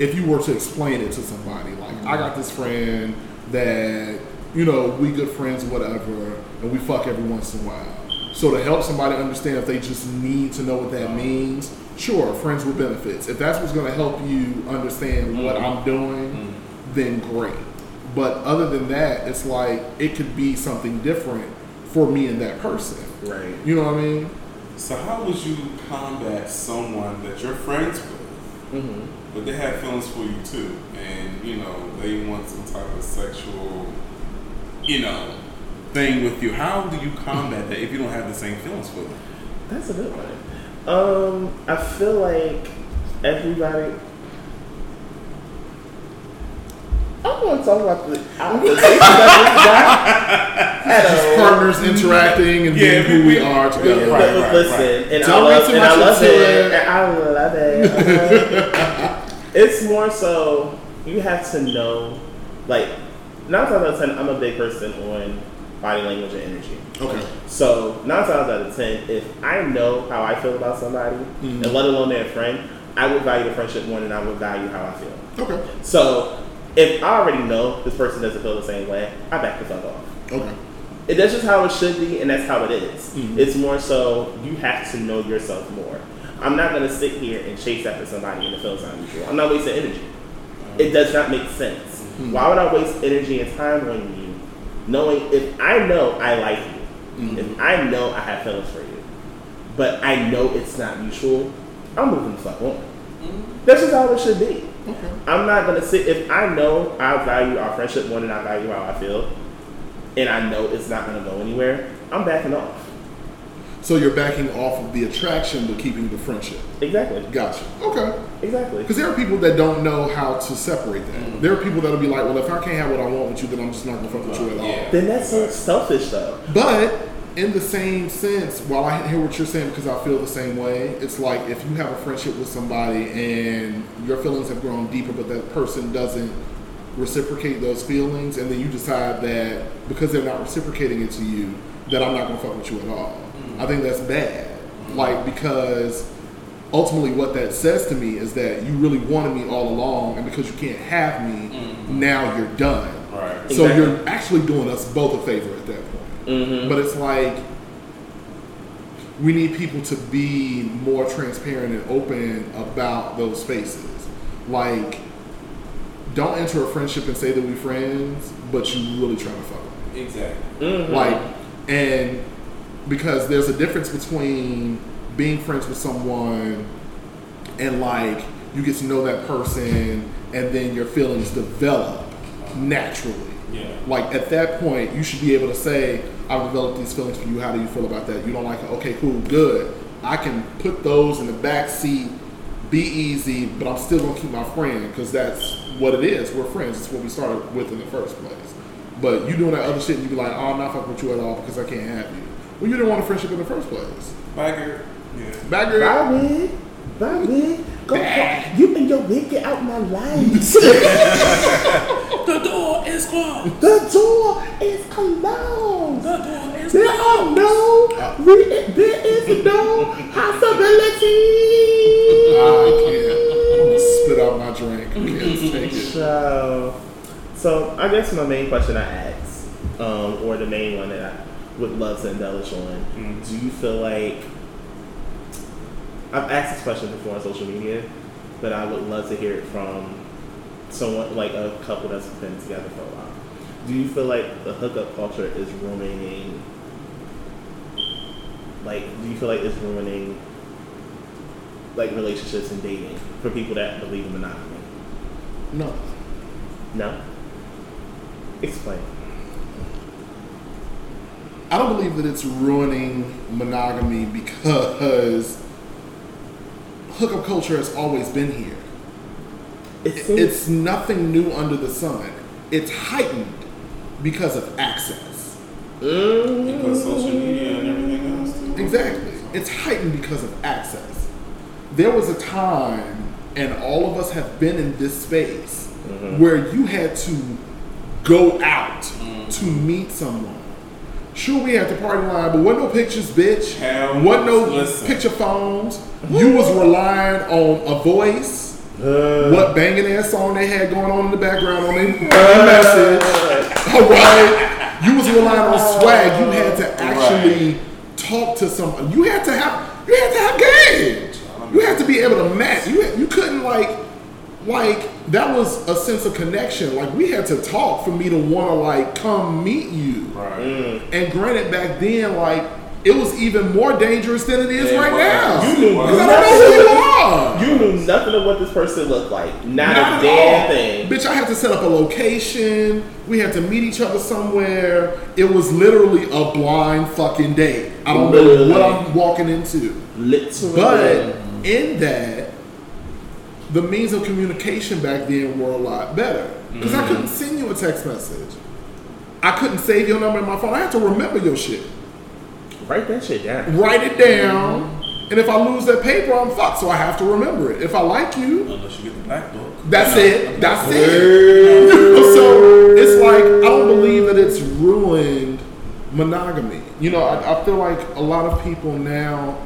if you were to explain it to somebody, like, I got this friend that, you know, we good friends, whatever, and we fuck every once in a while. So to help somebody understand if they just need to know what that means, sure, friends with benefits. If that's what's going to help you understand mm-hmm. what I'm doing, mm-hmm. then great. But other than that, it's like, it could be something different for me and that person. Right. You know what I mean? So how would you combat someone that you're friends with, mm-hmm. but they have feelings for you too, and, you know, they want some type of sexual, you know, thing with you? How do you combat that if you don't have the same feelings for them? That's a good one. Um, I feel like everybody. I don't want to talk about the conversations that we got. Just partners interacting and yeah, being who we are together. Yeah, right, right, right, listen, right. And, I love, and I love it. And I love it. I love it. It's more so you have to know, like, nine times out of ten, I'm a big person on body language and energy. Okay. So nine times out of ten, if I know how I feel about somebody, mm-hmm. and let alone their friend, I would value the friendship more than I would value how I feel. Okay. So if I already know this person doesn't feel the same way, I back the fuck off. Okay. It, that's just how it should be, and that's how it is. Mm-hmm. It's more so you have to know yourself more. I'm not going to sit here and chase after somebody and it feels unusual. I'm not wasting energy. It does not make sense. Mm-hmm. Why would I waste energy and time on you, knowing if I know I like you? Mm-hmm. If I know I have feelings for you, but I know it's not mutual, I'm moving the fuck on. Mm-hmm. That's just how it should be. Okay. I'm not going to sit, if I know I value our friendship more than I value how I feel, and I know it's not going to go anywhere, I'm backing off. So you're backing off of the attraction but keeping the friendship. Exactly. Gotcha. Okay. Exactly. Because there are people that don't know how to separate that. Mm-hmm. There are people that'll be like, well, if I can't have what I want with you, then I'm just not going to fuck with you at all. Yeah. Then that's so selfish, though. But in the same sense, while I hear what you're saying because I feel the same way, it's like if you have a friendship with somebody and your feelings have grown deeper but that person doesn't reciprocate those feelings, and then you decide that because they're not reciprocating it to you, that I'm not going to fuck with you at all. Mm-hmm. I think that's bad. Mm-hmm. Like, because ultimately what that says to me is that you really wanted me all along, and because you can't have me, mm-hmm. now you're done. Right. So exactly. You're actually doing us both a favor at that point. Mm-hmm. But it's like, we need people to be more transparent and open about those spaces. Like, don't enter a friendship and say that we friends, but you really trying to fuck with me. Exactly. Mm-hmm. Like, and because there's a difference between being friends with someone and like you get to know that person and then your feelings develop naturally. Yeah. Like at that point, you should be able to say, I've developed these feelings for you. How do you feel about that? You don't like it? Okay, cool, good. I can put those in the back seat, be easy, but I'm still going to keep my friend because that's what it is. We're friends. It's what we started with in the first place. But you doing that other shit and you be like, oh, I'm not fucking with you at all because I can't have you. Well, you didn't want a friendship in the first place. Bye, girl. Yeah. Bye, girl. Bye, man. Bye, man. Go fuck. You and your wig, get out my life. The door is closed. The door is closed. The door is closed. There are no, re- there is no possibility. I can't. I'm going to spit out my drink. I can't take it. So... So I guess my main question I asked, um, or the main one that I would love to indulge on, mm-hmm. do you feel like, I've asked this question before on social media, but I would love to hear it from someone, like a couple that's been together for a while. Do you feel like the hookup culture is ruining, like, do you feel like it's ruining, like, relationships and dating for people that believe in monogamy? No. No? Explain. I don't believe that it's ruining monogamy because hookup culture has always been here. It seems- it's nothing new under the sun. It's heightened because of access. Mm-hmm. Because social media and everything else. Too. Exactly. It's heightened because of access. There was a time, and all of us have been in this space, mm-hmm. where you had to go out mm. to meet someone. Sure, we had the party line, but wasn't no pictures, bitch. Hell, wasn't no listen. Picture phones. You was relying on a voice, uh, what banging ass song they had going on in the background on their uh, message. Uh, right? You was relying on swag. You had to actually right. talk to someone. You had to have. You had to have games. You had to be able to match. You had, you couldn't like. Like, that was a sense of connection. Like, we had to talk for me to want to, like, come meet you. Right. Mm. And granted, back then, like, it was even more dangerous than it is yeah, right well, now. You knew nothing. I don't know who you are. You knew nothing of what this person looked like. Not, Not a damn thing. Bitch, I had to set up a location. We had to meet each other somewhere. It was literally a blind fucking date. I don't literally. know what I'm walking into. Literally. But in that, the means of communication back then were a lot better. Because mm-hmm. I couldn't send you a text message. I couldn't save your number in my phone. I had to remember your shit. Write that shit down. Write it down. Mm-hmm. And if I lose that paper, I'm fucked. So I have to remember it. If I like you. Unless you get the black book. That's yeah. it. That's yeah. it. So it's like, I don't believe that it's ruined monogamy. You know, I, I feel like a lot of people now,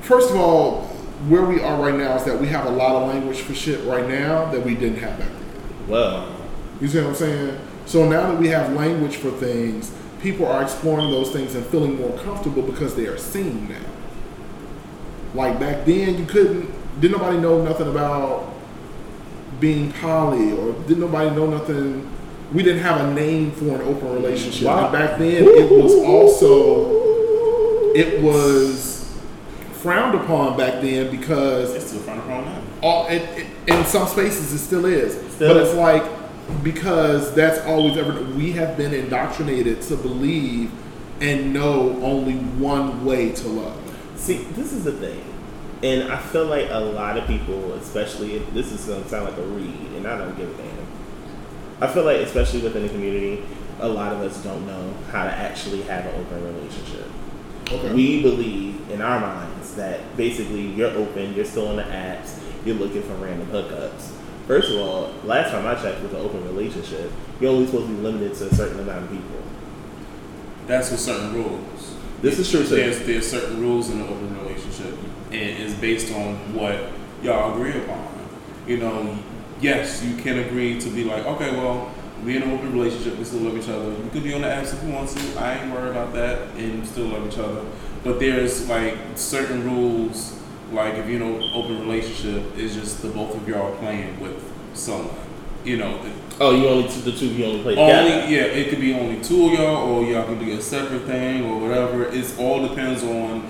first of all, where we are right now is that we have a lot of language for shit right now that we didn't have back then. Wow. You see what I'm saying? So now that we have language for things, people are exploring those things and feeling more comfortable because they are seen now. Like back then, you couldn't, didn't nobody know nothing about being poly or didn't nobody know nothing. We didn't have a name for an open relationship. Wow. And back then, it was also, it was, frowned upon back then because it's still frowned upon now. All, it, it, in some spaces, it still is. Still. But it's like because that's all we've ever. We have been indoctrinated to believe and know only one way to love. See, this is the thing. And I feel like a lot of people, especially, if this is going to sound like a read, and I don't give a damn. I feel like, especially within the community, a lot of us don't know how to actually have an open relationship. Okay. We believe, in our minds, that basically you're open, you're still on the apps, you're looking for random hookups. First of all, last time I checked with an open relationship, you're only supposed to be limited to a certain amount of people. That's with certain rules. This is true, too. There's, there's certain rules in an open relationship, and it's based on what y'all agree upon. You know, yes, you can agree to be like, okay, well, we're in an open relationship, we still love each other. You could be on the apps if you want to. I ain't worried about that, and still love each other. But there's, like, certain rules, like, if you're in an open relationship, it's just the both of y'all playing with someone. You know. Oh, you only, the two of you only play together? Only, yeah, it could be only two of y'all, or y'all can do a separate thing, or whatever. It all depends on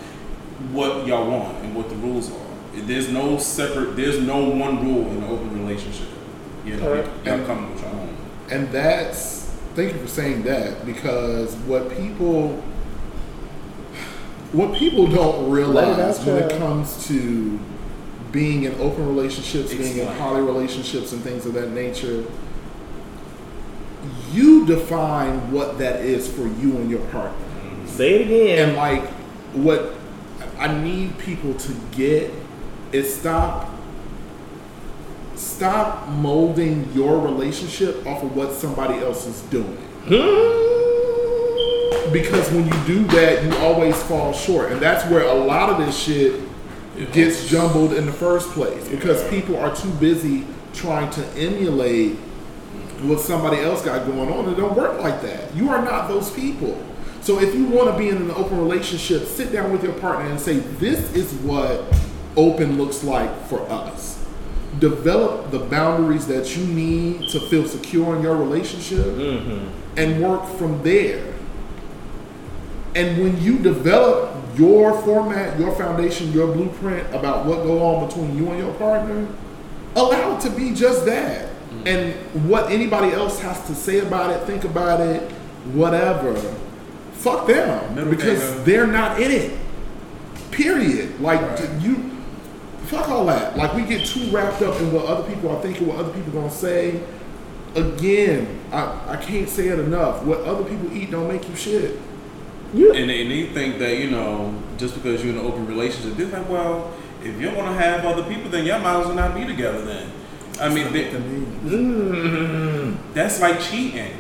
what y'all want and what the rules are. There's no separate, there's no one rule in an open relationship. You know, right. Y'all come with y'all own. And that's, thank you for saying that, because what people, what people don't realize when it comes to being in open relationships, it's being in poly relationships and things of that nature, you define what that is for you and your partner. Say it again. And like, what I need people to get is stop stop molding your relationship off of what somebody else is doing. Because when you do that, you always fall short. And that's where a lot of this shit gets jumbled in the first place. Because people are too busy trying to emulate what somebody else got going on. It don't work like that. You are not those people. So if you want to be in an open relationship, sit down with your partner and say, this is what open looks like for us. Develop the boundaries that you need to feel secure in your relationship, mm-hmm. and work from there. And when you develop your format, your foundation, your blueprint about what goes on between you and your partner, allow it to be just that. Mm-hmm. And what anybody else has to say about it, think about it, whatever, fuck them. Middle because finger. They're not in it. Period. Like, right. you, fuck all that. Like, we get too wrapped up in what other people are thinking, what other people are going to say. Again, I, I can't say it enough. What other people eat don't make you shit. Yeah. And, and they think that, you know, just because you're in an open relationship, they're like, well, if you want to have other people, then y'all might as well not be together then. I mean, they, mm. that's like cheating.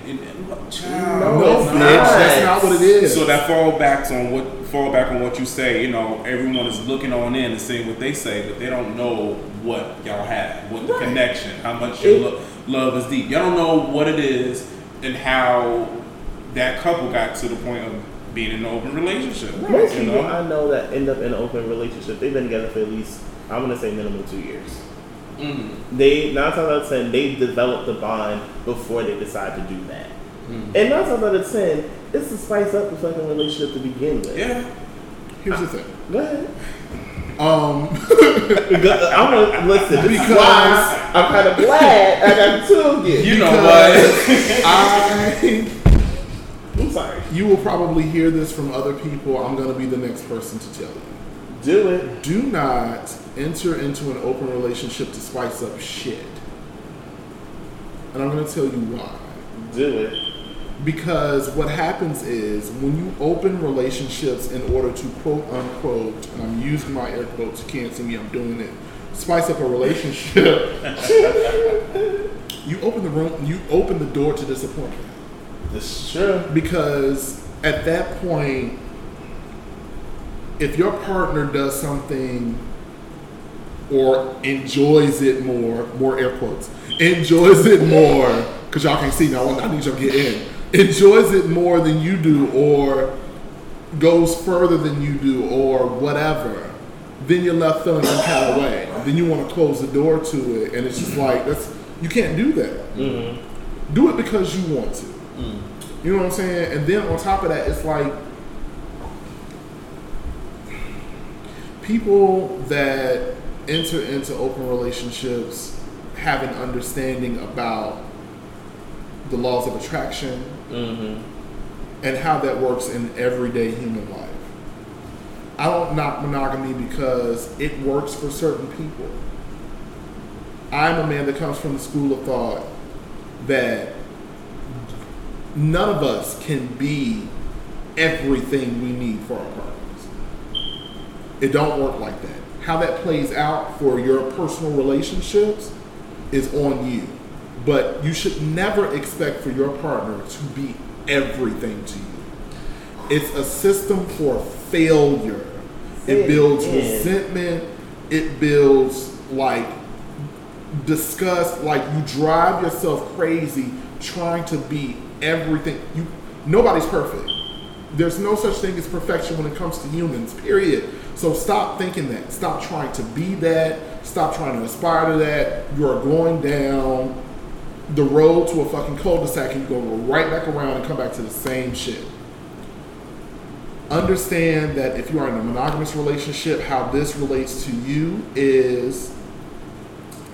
Child, no, no it's not. That's not what it is. So that fall backs on what fall back on what you say. You know, everyone is looking on in and seeing what they say, but they don't know what y'all have, what the right. connection, how much your lo- love is deep. Y'all don't know what it is and how that couple got to the point of being in an open relationship. Right. Most you people know? I know that end up in an open relationship, they've been together for at least, I'm gonna say, minimum two years. Mm-hmm. They nine times out of ten, they develop the bond before they decide to do that. Mm-hmm. And nine times out of ten, it's to spice up the fucking relationship to begin with. Yeah. Here's I, the thing. Go ahead. Um, I'm gonna listen. This because is why I'm kind of glad I got two of you. You know what? I. I'm sorry. You will probably hear this from other people. I'm gonna be the next person to tell you. Do it. Do not enter into an open relationship to spice up shit. And I'm going to tell you why. Do it. Because what happens is when you open relationships in order to quote unquote, and I'm using my air quotes, you can't see me, I'm doing it, spice up a relationship, you open the room, you open the door to disappointment. That's true. Because at that point, if your partner does something or enjoys it more, more air quotes, enjoys it more, because y'all can't see now, I need y'all to get in, enjoys it more than you do or goes further than you do or whatever, then you're left feeling some kind of way. Then you want to close the door to it, and it's just like, that's you can't do that. Mm-hmm. Do it because you want to. Mm. You know what I'm saying? And then on top of that, it's like, people that enter into open relationships have an understanding about the laws of attraction, mm-hmm. and how that works in everyday human life. I don't knock monogamy because it works for certain people. I'm a man that comes from the school of thought that none of us can be everything we need for our partners. It don't work like that. How that plays out for your personal relationships is on you. But you should never expect for your partner to be everything to you. It's a system for failure. It, it builds is. resentment. It builds like disgust. Like you drive yourself crazy trying to be everything. You nobody's perfect. There's no such thing as perfection when it comes to humans, period. So stop thinking that. Stop trying to be that. Stop trying to aspire to that. You are going down the road to a fucking cul-de-sac and you go right back around and come back to the same shit. Understand that if you are in a monogamous relationship, how this relates to you is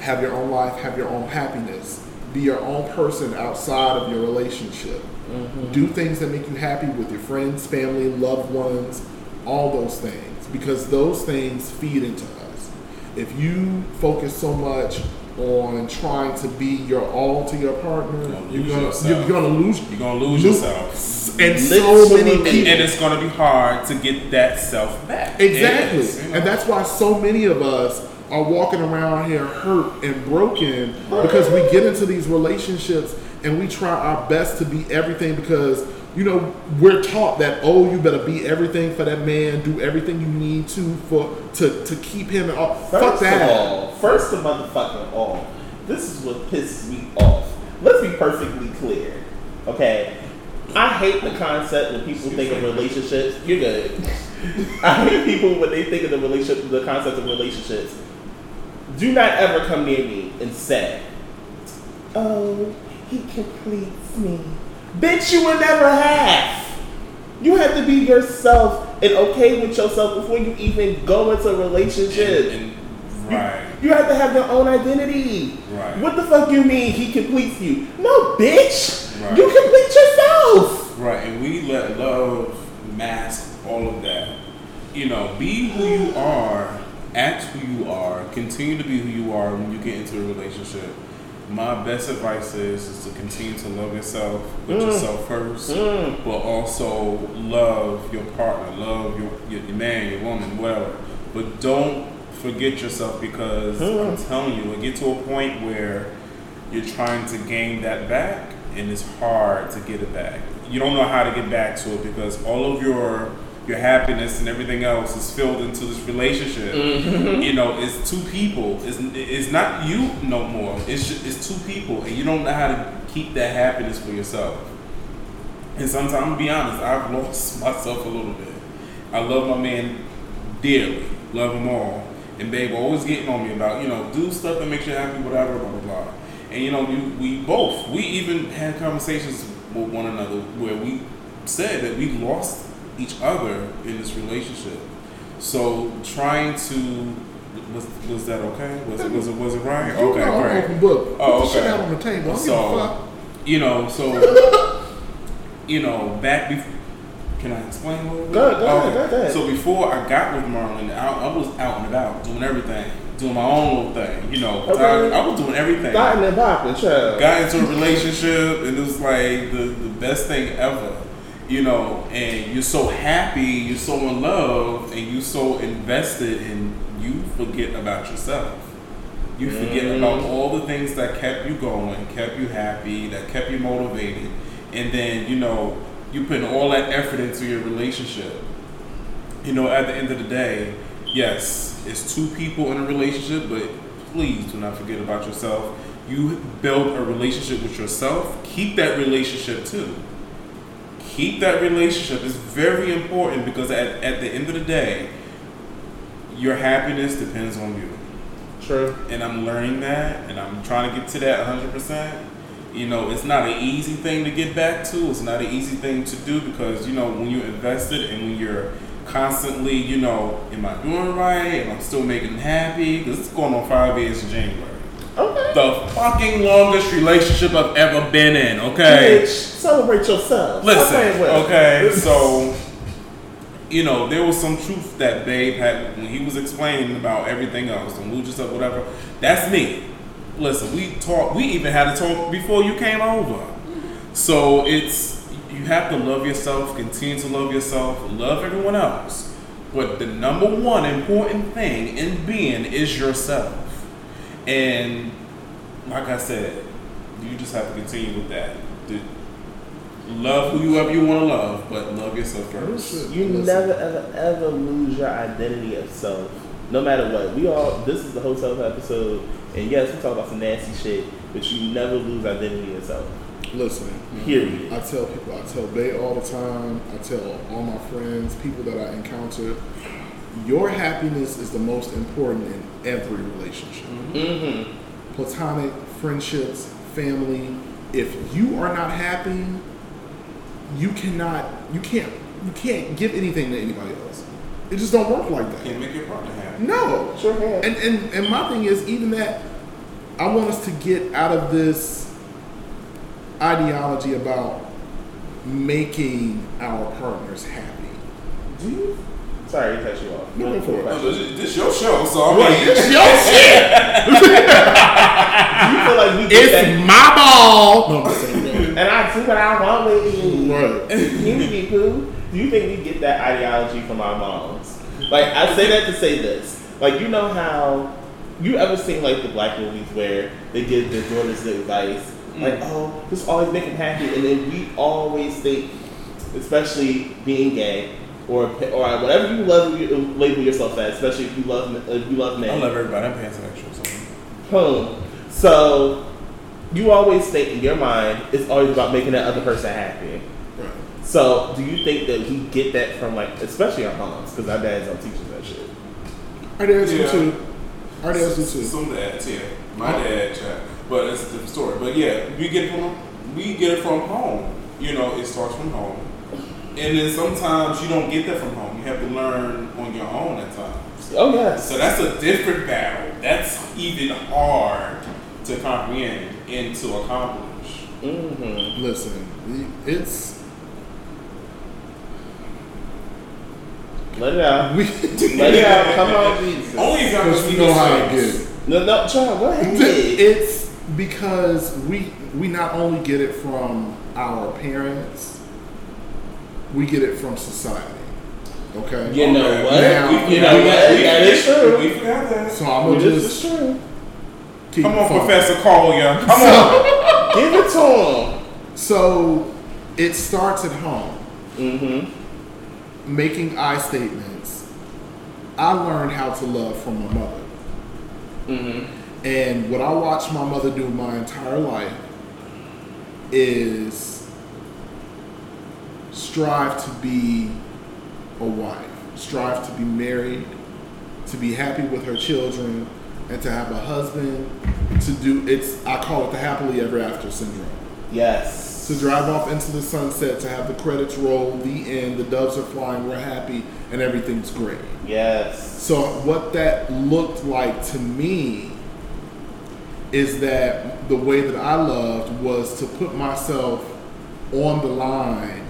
have your own life, have your own happiness. Be your own person outside of your relationship. Mm-hmm. Do things that make you happy with your friends, family, loved ones, all those things. Because those things feed into us. If you focus so much on trying to be your all to your partner, you're gonna lose you're gonna lose you're gonna lose, lose yourself, and so many people, and it's gonna be hard to get that self back. Exactly, yes. And that's why so many of us are walking around here hurt and broken because we get into these relationships and we try our best to be everything because you know we're taught that oh you better be everything for that man, do everything you need to for to to keep him and all. First Fuck that. Of all, first of motherfucking all, this is what pisses me off. Let's be perfectly clear, okay? I hate the concept when people think of relationships. You're good. I hate people when they think of the relationship, the concept of relationships. Do not ever come near me and say, "Oh, he completes me." Bitch, you will never have. You have to be yourself and okay with yourself before you even go into a relationship. And, and, right. You, you have to have your own identity. Right. What the fuck you mean he completes you? No, bitch. Right. You complete yourself. Right. And we let love mask all of that. You know, be who you are, act who you are, continue to be who you are when you get into a relationship. My best advice is, is to continue to love yourself, put mm. yourself first, mm. but also love your partner, love your, your, your man, your woman, whatever. But don't forget yourself because mm. I'm telling you, it gets to a point where you're trying to gain that back and it's hard to get it back. You don't know how to get back to it because all of your your happiness and everything else is filled into this relationship. Mm-hmm. You know, it's two people. It's, it's not you no more. It's just, it's two people, and you don't know how to keep that happiness for yourself. And sometimes, I'm gonna be honest, I've lost myself a little bit. I love my man dearly, love him all, and babe always getting on me about, you know, do stuff that makes you happy, whatever, blah blah blah. And you know, you, we both, we even had conversations with one another where we said that we lost each other in this relationship. So trying to was was that okay? Was it was it was it right? Okay, you know, right. Open book. Put oh, okay. The shit out on the table. I don't so, give a fuck. You know, so you know, back before. Can I explain a little bit? Go ahead, go ahead, okay. go ahead. So before I got with Marlon, I, I was out and about doing everything, doing my own little thing. You know, okay. I, I was doing everything. Got into popping, child. Got into a relationship, and it was like the the best thing ever. You know, and you're so happy, you're so in love, and you're so invested, and you forget about yourself. You forget mm. about all the things that kept you going, kept you happy, that kept you motivated. And then, you know, you put all that effort into your relationship. You know, at the end of the day, yes, it's two people in a relationship, but please do not forget about yourself. You build a relationship with yourself. Keep that relationship, too. Keep that relationship. It's very important because at, at the end of the day, your happiness depends on you. True. And I'm learning that, and I'm trying to get to that one hundred percent. You know, it's not an easy thing to get back to. It's not an easy thing to do because, you know, when you're invested and when you're constantly, you know, am I doing right? Am I still making them happy? This is going on five days in January. Okay. The fucking longest relationship I've ever been in, okay? Bitch, celebrate yourself. Listen, okay, so, you know, there was some truth that Babe had when he was explaining about everything else, and we just up, whatever. That's me. Listen, we talked, we even had a talk before you came over. So it's, you have to love yourself, continue to love yourself, love everyone else. But the number one important thing in being is yourself. And like I said, you just have to continue with that. The, love whoever you want to love, but love yourself first. You Listen. never, ever, ever lose your identity of self, no matter what. We all, this is the whole self episode, and yes, we talk about some nasty shit, but you never lose identity of self. Listen, period. I tell people, I tell Bay all the time, I tell all my friends, people that I encounter, your happiness is the most important in every relationship. Mm-hmm. Platonic, friendships, family. If you are not happy, you cannot, you can't, you can't give anything to anybody else. It just don't work like that. You can't make your partner happy. No. Sure has. And, and, and my thing is, even that, I want us to get out of this ideology about making our partners happy. Do you? Sorry to cut you off. No, no, no, no, this your show, so I'm like, this your shit. You feel like we get it's that. My ball. No, I'm saying that. And I do what I want with you. Right. You be poo. Do you think we get that ideology from our moms? Like, I say that to say this. Like, you know how you ever seen like the black movies where they give their daughters the advice, like, mm. oh, just always make them happy, and then we always think, especially being gay. Or, or whatever you love, you label yourself as, especially if you love, if you love men. I love everybody. I'm pansexual. So. Hmm. So, you always think in your mind, it's always about making that other person happy. Right. So, do you think that we get that from, like, especially our moms? Because our dads don't teach us that shit. Our dads do too. Our dads do too. Some dads, yeah. My dad, yeah. But that's a different story. But yeah, we get it from, we get it from home. You know, it starts from home. And then sometimes you don't get that from home. You have to learn on your own at times. Oh, yes. So that's a different battle. That's even hard to comprehend and to accomplish. Mm-hmm. Listen, it's... Let it out. We... Let it out. Come on, Jesus. Only because we know how to get it. No, no, John, go ahead. It's because we we not only get it from our parents... We get it from society, okay? You know what? Now, we, you know we, what? We, that is true. We forgot that. So I'm gonna just true. Keep Come on, fun. Professor Collier. Come so, on, give it to him. So it starts at home. Mm-hmm. Making I statements. I learned how to love from my mother, mm-hmm. and what I watched my mother do my entire life is. Strive to be a wife, strive to be married, to be happy with her children, and to have a husband, to do, it's, I call it the happily ever after syndrome. Yes. To drive off into the sunset, to have the credits roll, the end, the doves are flying, we're happy, and everything's great. Yes. So what that looked like to me is that the way that I loved was to put myself on the line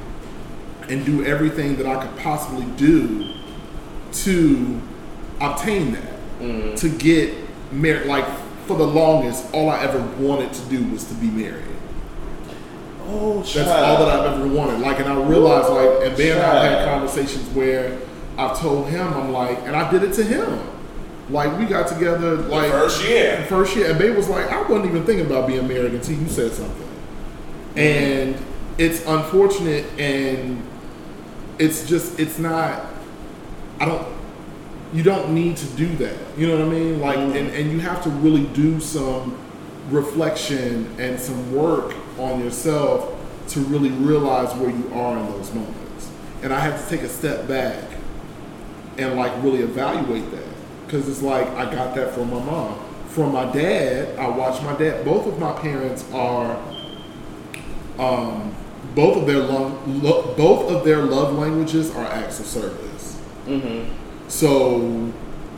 and do everything that I could possibly do to obtain that, mm. to get married. Like, for the longest, all I ever wanted to do was to be married. Oh, That's child. all that I've ever wanted. Like, and I realized, oh, like, and Ben and I had conversations where I've told him, I'm like, and I did it to him. Like, we got together, like, the first year. The first year, and Ben was like, I wasn't even thinking about being married until you said something. Mm. And it's unfortunate, and it's just, it's not, I don't, you don't need to do that. You know what I mean? Like, mm-hmm. and, and you have to really do some reflection and some work on yourself to really realize where you are in those moments. And I have to take a step back and like really evaluate that. Cause it's like, I got that from my mom. From my dad, I watched my dad, both of my parents are, um, Both of their love, lo- both of their love languages are acts of service. Mm-hmm. So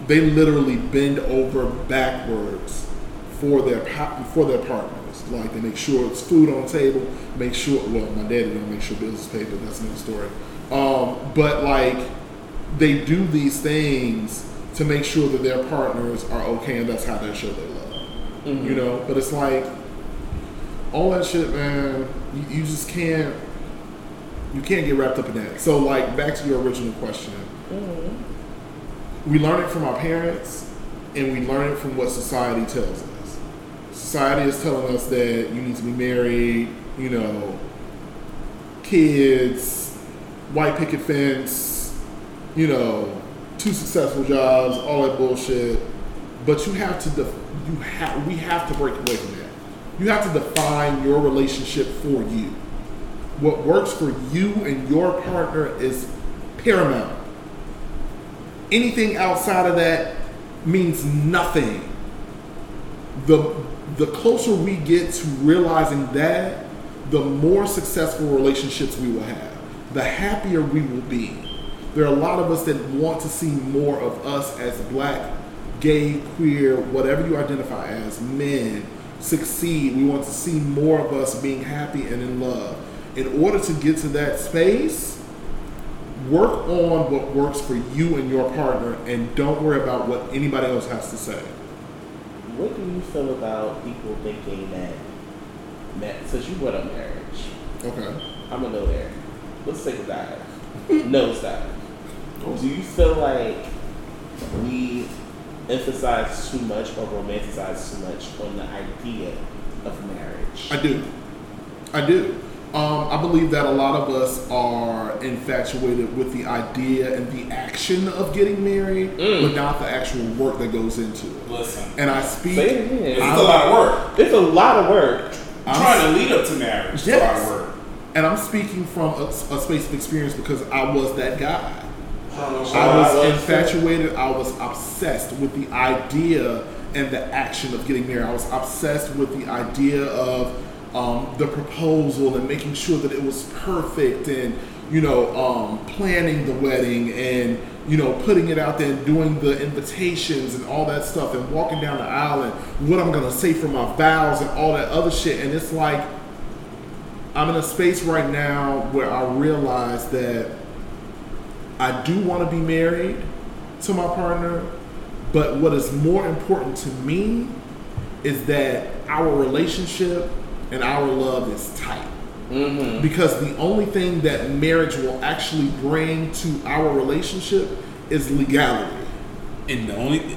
they literally bend over backwards for their for their partners. Like, they make sure it's food on the table, make sure, well, my daddy don't make sure bills is paid, but that's another story. Um, but like, they do these things to make sure that their partners are okay, and that's how they show their love. Mm-hmm. You know, but it's like, all that shit, man, you, you just can't, you can't get wrapped up in that. So like, back to your original question. Mm-hmm. We learn it from our parents, and we learn it from what society tells us. Society is telling us that you need to be married, you know, kids, white picket fence, you know, two successful jobs, all that bullshit. But you have to, def- you have, we have to break away from that. You have to define your relationship for you. What works for you and your partner is paramount. Anything outside of that means nothing. The the closer we get to realizing that, the more successful relationships we will have. The happier we will be. There are a lot of us that want to see more of us as black, gay, queer, whatever you identify as, men, succeed. We want to see more of us being happy and in love. In order to get to that space, work on what works for you and your partner, and don't worry about what anybody else has to say. What do you feel about people thinking that, that since you went on marriage, okay, I'm a no there. Let's take a dive. Nose dive. Do you feel like we emphasize too much or romanticize too much on the idea of marriage? I do. I do. Um, I believe that a lot of us are infatuated with the idea and the action of getting married, mm. but not the actual work that goes into it. Listen, and I speak. It it's I, a lot of work. It's a lot of work. I'm trying to lead up to marriage. Yes. It's a lot of work. And I'm speaking from a, a space of experience because I was that guy. Oh, I was I infatuated. It. I was obsessed with the idea and the action of getting married. I was obsessed with the idea of. Um, the proposal and making sure that it was perfect, and you know, um, planning the wedding, and you know, putting it out there and doing the invitations and all that stuff, and walking down the aisle and what I'm gonna say for my vows and all that other shit. And it's like, I'm in a space right now where I realize that I do want to be married to my partner, but what is more important to me is that our relationship and our love is tight. Mm-hmm. Because the only thing that marriage will actually bring to our relationship is legality. And the only,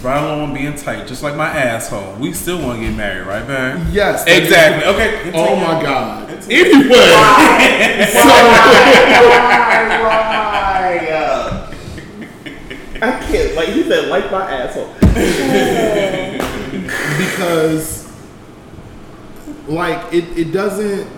right on being tight, just like my asshole, we still want to get married, right, man? Yes. Exactly. Is. Okay. It's oh, my God. Anyway. Anyway. Why? Why? Why? Uh, I can't, like, you said, like my asshole. Because... Like, it, it doesn't...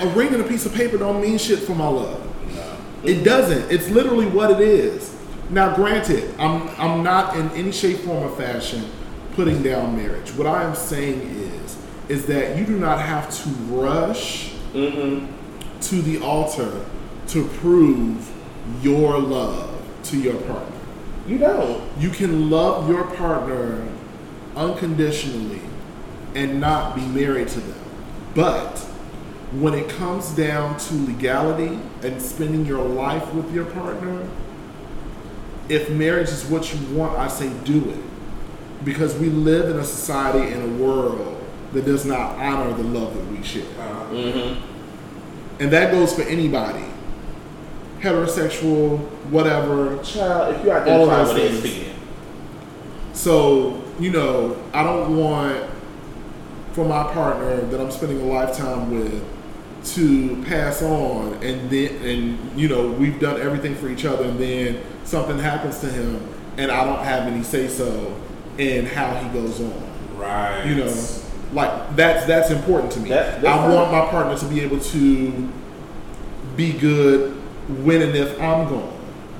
A ring and a piece of paper don't mean shit for my love. No. It doesn't. It's literally what it is. Now, granted, I'm I'm not in any shape, form, or fashion putting down marriage. What I am saying is, is that you do not have to rush mm-hmm. to the altar to prove your love to your partner. You don't. You can love your partner... unconditionally and not be married to them. But when it comes down to legality and spending your life with your partner, if marriage is what you want, I say do it. Because we live in a society and a world that does not honor the love that we share. Mm-hmm. And that goes for anybody. Heterosexual, whatever. Child, if you identify with it, it's So, you know, I don't want for my partner that I'm spending a lifetime with to pass on, and then, and you know, we've done everything for each other, and then something happens to him, and I don't have any say so in how he goes on. Right. You know, like that's that's important to me. That, I hard. want my partner to be able to be good when and if I'm gone.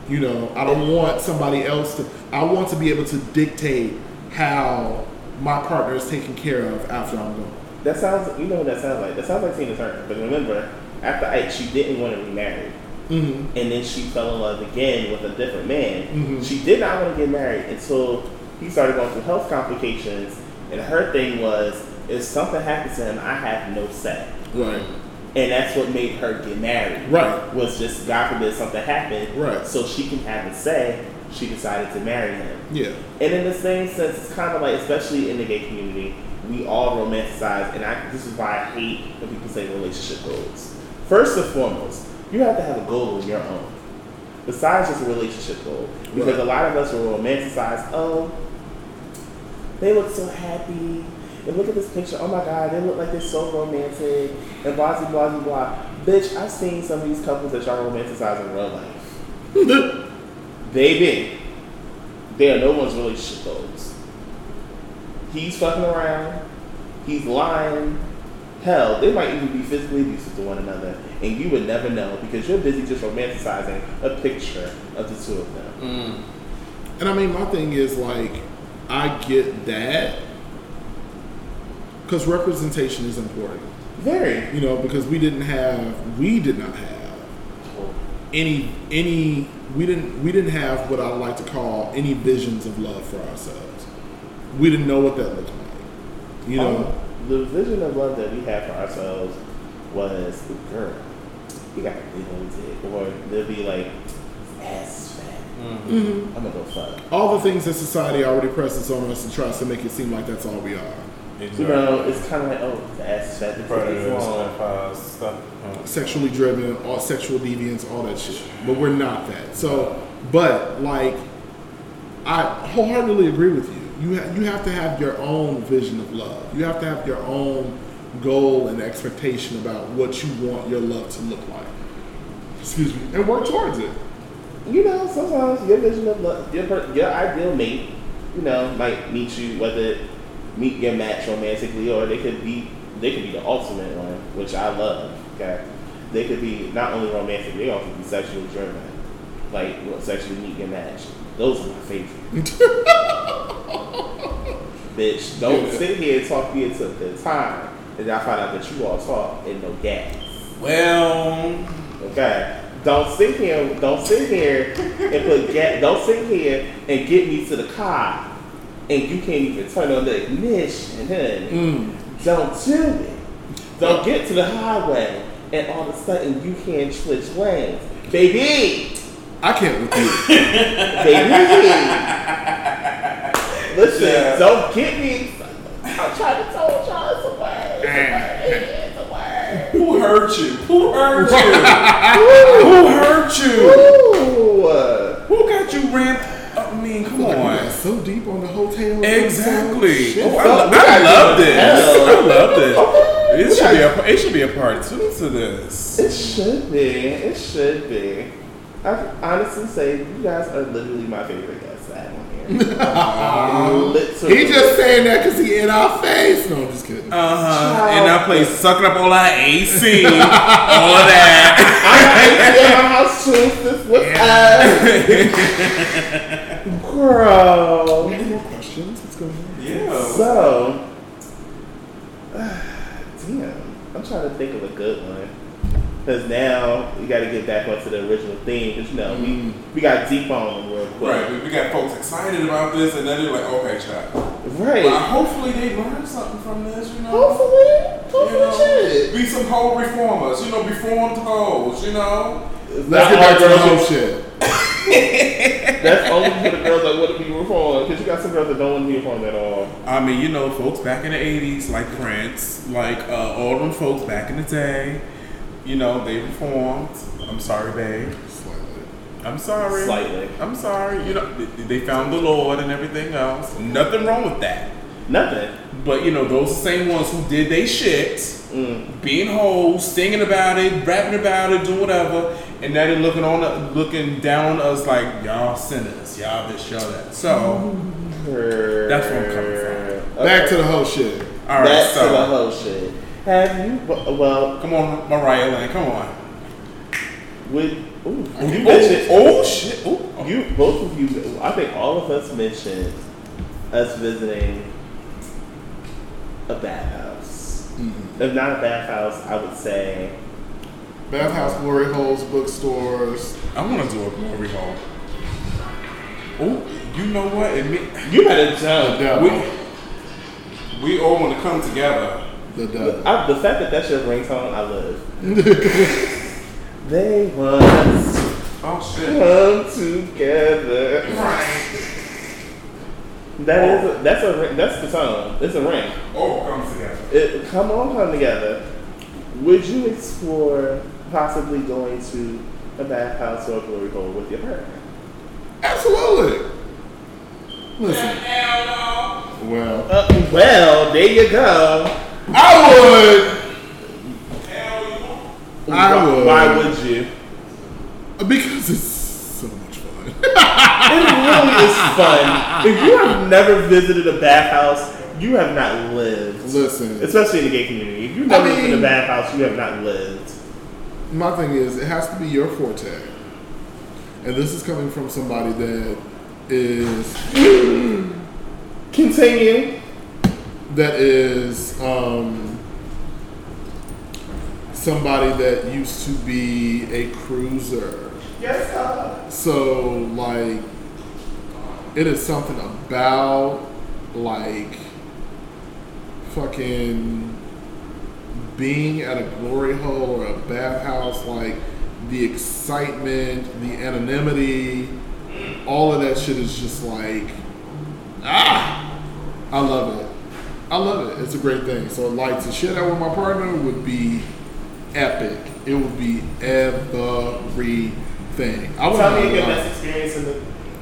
You know, I don't want somebody else to. I want to be able to dictate how my partner is taken care of after I'm gone. That sounds, you know what that sounds like? That sounds like Tina Turner. But remember, after Ike, she didn't want to remarry. Mm-hmm. And then she fell in love again with a different man. Mm-hmm. She did not want to get married until he started going through health complications, and her thing was, if something happens to him, I have no say. Right. And that's what made her get married. Right. Was just, God forbid something happened. Right. So she can have a say. She decided to marry him. Yeah. And in the same sense, it's kind of like, especially in the gay community, we all romanticize, and I, this is why I hate when people say relationship goals. First and foremost, you have to have a goal of your own, besides just a relationship goal. Because right. a lot of us will romanticize, oh, they look so happy. And look at this picture, oh my God, they look like they're so romantic, and blah, blah, blah, blah. Bitch, I've seen some of these couples that y'all romanticize in real life. They big. They are no one's relationship goals. He's fucking around. He's lying. Hell, they might even be physically abusive to one another, and you would never know because you're busy just romanticizing a picture of the two of them. Mm. And I mean, my thing is, like, I get that. Because representation is important. Very. You know, because we didn't have, we did not have any, any, we didn't, we didn't have what I like to call any visions of love for ourselves. We didn't know what that looked like. You know? Um, the vision of love that we had for ourselves was, girl, you got to be limited. Or they'll be like, ass fat. Mm-hmm. Mm-hmm. I'm going to go fuck. All the things that society already presses on us and tries to make it seem like that's all we are. Enjoy. You know, it's kind of like, oh, the ass fat, the cookies, stuff. Sexually driven, all sexual deviance, all that shit. But we're not that. So, but like, I wholeheartedly agree with you. You ha- you have to have your own vision of love. You have to have your own goal and expectation about what you want your love to look like. Excuse me, and work towards it. You know, sometimes your vision of love, your your ideal mate, you know, might meet you whether. Meet your match romantically, or they could be they could be the ultimate one, which I love. Okay, they could be not only romantic, they also be sexually driven, like sexually meet your match. Those are my favorite. Bitch, don't yeah. sit here and talk me into the time, and I find out that you all talk and no gas. Well, okay. Don't sit here. Don't sit here and put gas. Don't sit here and get me to the car. And you can't even turn on the ignition, honey. Mm. Don't do it. Don't get to the highway, and all of a sudden you can't switch lanes, baby. I can't with you, baby. Listen, yeah. Don't get me. I'm trying to tell y'all it's a word. It's a word. Who hurt you? Who hurt you? Who hurt you? Ooh. Who got you ramped? I mean, come like on. So deep on the hotel. Exactly. Oh, I, love, I love this. I love this. Okay. It, should be a, it should be a part two to this. It should be. It should be. I can honestly say you guys are literally my favorite guests I have on here. um, literally. He just saying that because he in our face. No, I'm just kidding. Uh-huh. Child. And I play Sucking Up All Our A C. All of that. I'm A C in my house too. Sis, what's yeah. up? Girl. Any more questions? What's going on? Yeah. So, uh, damn. I'm trying to think of a good one. Because now we got to get back onto the original theme. Because, you know, mm. we, we got deep on real quick. Right. We, we got folks excited about this, and then they're like, okay, child. Right. Well, hopefully they learn something from this, you know. Hopefully. Hopefully, you know, shit. Be some whole reformers. You know, reformed hoes, you know. Let's Not get back to the whole shit. That's only for the girls that want to be reformed, because you got some girls that don't want to be reformed at all. I mean, you know, folks back in the eighties, like Prince, like uh, all them folks back in the day, you know, they reformed. I'm sorry, babe. Slightly. I'm sorry. Slightly. I'm sorry. You know, they found the Lord and everything else. Nothing wrong with that. Nothing. But, you know, those same ones who did they shit, mm. being hoes, singing about it, rapping about it, doing whatever, and now they're looking on, looking down on us like, y'all sinners, y'all this, y'all that. So, that's where I'm coming from. Okay. Back to the whole shit. All right, Back so. to the whole shit. Have you, well. Come on, Mariah Lane, come on. With, ooh, you mentioned, oh, shit. Ooh, you, both of you, I think all of us mentioned us visiting a bathhouse. Mm-hmm. If not a bathhouse, I would say bathhouse, glory holes, bookstores. I want to do a glory hole. Oh, You know what? It me- you better tell them. We, we all want to come together. The, the, I, the fact that that's your ringtone, I love. They want oh, shit. Come together. That oh. is a, that's a that's the tone. It's a ring. Oh, come together. It, come on, come together. Would you explore possibly going to a bathhouse or a glory hole with your partner? Absolutely. Listen. Well. Uh, well, there you go. I would. Hell, you I would. Why would you? Because it's so much fun. It really is fun. If you have never visited a bathhouse, you have not lived. Listen. Especially in the gay community. If you've never I mean, lived in a bathhouse, you have not lived. My thing is, it has to be your forte. And this is coming from somebody that is... Continue. That is um, somebody that used to be a cruiser. Yes, sir. So, like, it is something about, like, fucking being at a glory hole or a bathhouse, like, the excitement, the anonymity, all of that shit is just like, ah, I love it. I love it. It's a great thing. So like to share that with my partner would be epic. It would be everything. I Tell me your best experience in, the,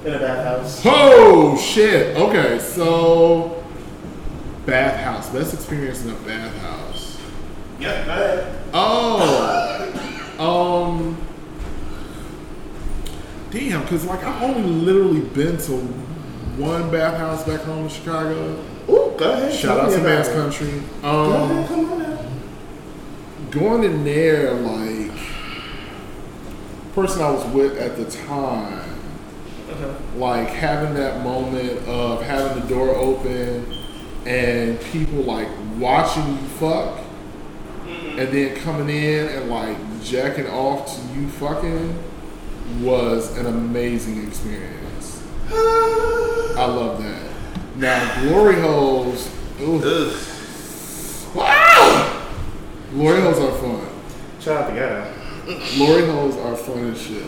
in a bathhouse. Oh, shit. Okay, so bathhouse. Best experience in a bathhouse. Yeah, go ahead. Oh. Um, damn, because, like, I've only literally been to one bathhouse back home in Chicago. Ooh, go ahead. Shout out to Bass Country. Um, go ahead, come on out. Going in there, like, person I was with at the time, okay. like, having that moment of having the door open and people, like, watching you fuck. And then coming in and like jacking off to you fucking was an amazing experience. I love that. Now, glory holes. Ugh. Ugh. Wow! Glory holes are fun. Try it together. Glory holes are fun as shit.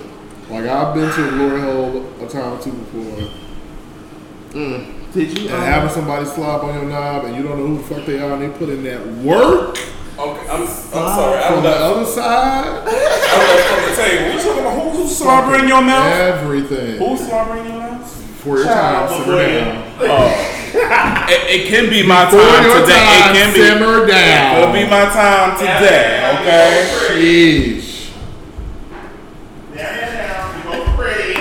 Like, I've been to a glory hole a time or two before. Mm. Did you? And um, having somebody slob on your knob and you don't know who the fuck they are and they put in that work. Okay, I'm, I'm sorry. From I'm the other side? I'm from the table. You talking about who's slobbering your mouth? Everything. Who's slobbering your mouth? For your time, simmer down. Oh. it, it can be my time today. Time, it can be. Simmer down. It'll be my time today, okay? Sheesh. Yeah, you both free.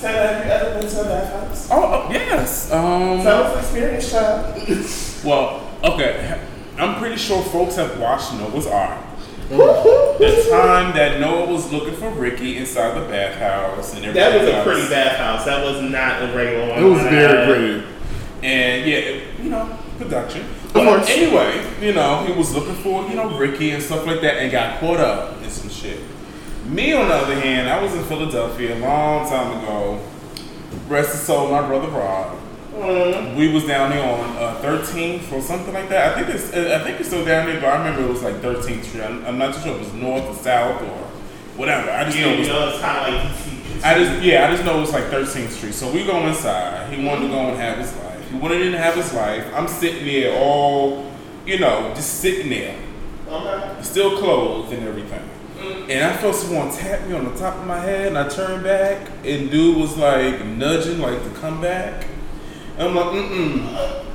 So, have you ever been to a bathhouse? Oh, yes. Um, so, what's the experience, child? Well, okay. I'm pretty sure folks have watched Noah's Ark. The time that Noah was looking for Ricky inside the bathhouse and everything. That was a pretty bathhouse. That was not a regular one. It was very pretty. And yeah, it, you know, production. But anyway, you know, he was looking for, you know, Ricky and stuff like that and got caught up in some shit. Me, on the other hand, I was in Philadelphia a long time ago. Rest his soul, my brother Rob. Mm. We was down there on uh, thirteenth or something like that. I think it's uh, I think it's still down there, but I remember it was like thirteenth Street. I'm, I'm not too sure if it was north or south or whatever. I just yeah, know it was. You know, it's kind of like D C. I just yeah, I just know it was like thirteenth Street. So we go inside. He wanted to go and have his life. He wanted to have his life. I'm sitting there all, you know, just sitting there, okay, still clothed and everything. Mm. And I felt someone tap me on the top of my head, and I turned back, and dude was like nudging, like to come back. I'm like, mm-mm,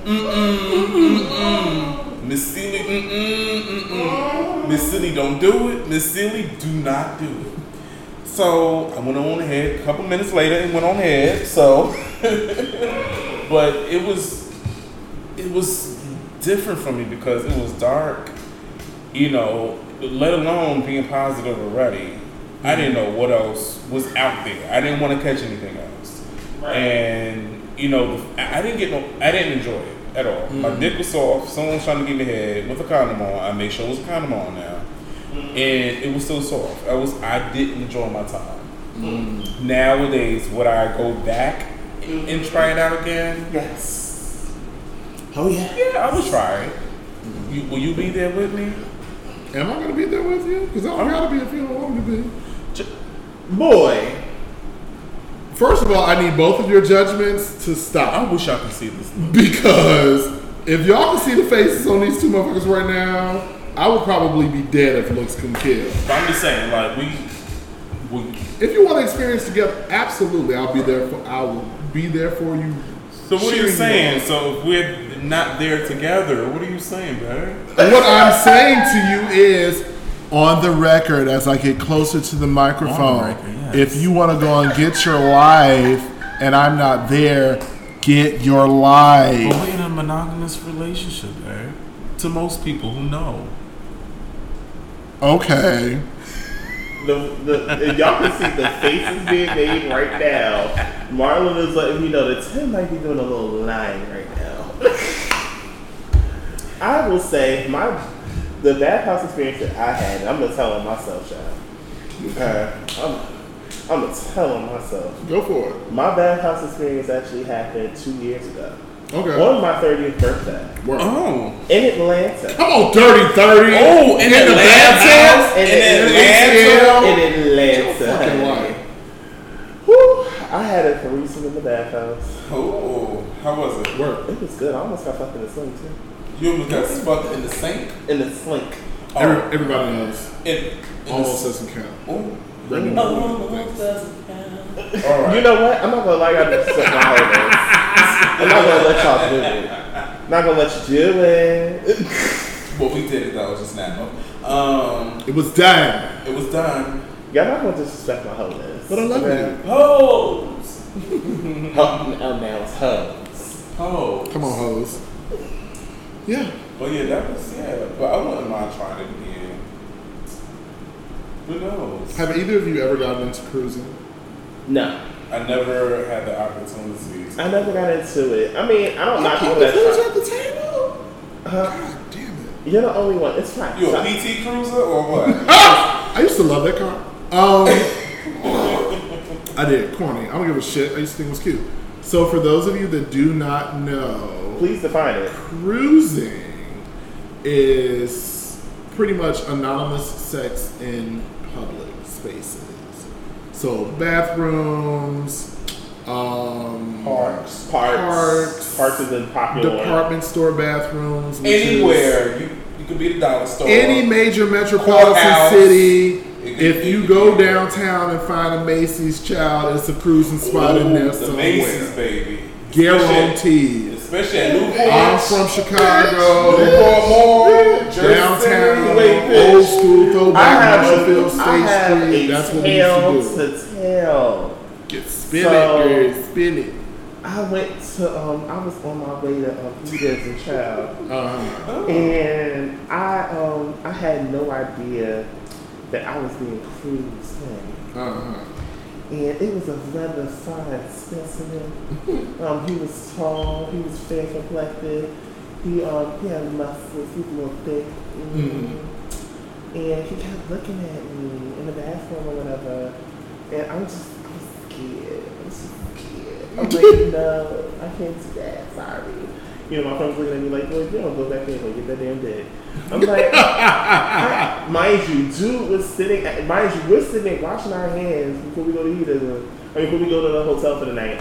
mm-mm, mm-mm, Miss Seeley, mm-mm, mm-mm. Miss Seeley, don't do it. Miss Seeley, do not do it. So I went on ahead a couple minutes later and went on ahead, so. But it was, it was different for me because it was dark, you know, let alone being positive already. I didn't know what else was out there. I didn't want to catch anything else. Right. And you know, I didn't get no, I didn't enjoy it at all. Mm-hmm. My dick was soft. Someone was trying to give me head with a condom on. I made sure it was a condom on now. Mm-hmm. And it was still soft. I was, I didn't enjoy my time. Mm. Nowadays, would I go back mm. and try it out again? Yes. Oh yeah. Yeah, I would try it. You, will you be there with me? Am I gonna be there with you? Because I gotta be if you don't want me to be. Boy. First of all, I need both of your judgments to stop. I wish y'all could see this. Because if y'all can see the faces on these two motherfuckers right now, I would probably be dead if looks couldn't kill. I'm just saying, like, we, we... If you want to experience together, absolutely, I'll be there for, I will be there for you. So what are you saying? You so if we're not there together, what are you saying, brother? What I'm saying to you is, on the record, as I get closer to the microphone, the record, yes. If you want to go and get your life, and I'm not there, get your life. But we're in a monogamous relationship, eh? To most people who know. Okay. The, the, if y'all can see the faces being made right now, Marlon is letting me know that Tim might be doing a little line right now. I will say, my... The bathhouse experience that I had, and I'm gonna tell on myself, child. Uh, I'm, I'm gonna tell on myself. Go for it. My bathhouse experience actually happened two years ago. Okay. On my thirtieth birthday. Word. Oh. In Atlanta. Come on, dirty thirty. Oh, in, in Atlanta. Atlanta. In, in Atlanta. Atlanta. In Atlanta. Woo! I had a threesome in the bathhouse. Oh, how was it? Work. It was good. I almost got fucked in the sink too. You almost got fucked in the sink? In the slink. Oh. Every, everybody knows. In, in almost doesn't count. Oh. Almost doesn't count. All right. You know what? I'm not going to lie. Y'all to suck my whole ass. I'm not going to let y'all do it. I'm not going to let you do it. Well, we did it, though, just now. Um, it was done. It was done. Y'all not going to disrespect my whole ass. But I love you. Hoes. Oh, now it's hoes. Hoes. Come on, hoes. Yeah. But yeah, that was, yeah. But I wouldn't mind trying it again. Who knows? Have either of you ever gotten into cruising? No. I never had the opportunity. I never got into it. I mean, I don't knock on that. You cruise at the table? Uh, God damn it. You're the only one. It's not. You a P T cruiser or what? I used to love that car. Um, I did. Corny. I don't give a shit. I used to think it was cute. So for those of you that do not know, please define it. Cruising is pretty much anonymous sex in public spaces. So bathrooms, um, parks, parks, parks, parks is in popular department store bathrooms. Anywhere you, you could be the dollar store. Any major metropolitan city. If you go downtown and find a Macy's, child, it's a cruising spot. Ooh, in there somewhere. The Macy's, baby. Guaranteed. Especially at New Page. I'm from Chicago. Newport, Jersey, downtown, old school throwback, Marshallville, State Street. That's what we used to do. Tell. Get spin so, it, girl. Spin it. I went to. Um, I was on my way to um, Peter's and Child, uh-huh. oh. and I um, I had no idea that I was being cruised in. Uh-huh. And it was a rather fine specimen. Um, he was tall. He was fair complected. He um, he had muscles. He was a little thick. Mm-hmm. Mm-hmm. And he kept looking at me in the bathroom or whatever. And I'm just, I'm scared. I'm just scared. I'm like, no, I can't do that. Sorry. You know, my friends looking at me like, boy, you don't go back there and get that damn dick. I'm like, I, mind you, dude was sitting, at, mind you, we're sitting washing our hands before we go to eat, I mean, before we go to the hotel for the night.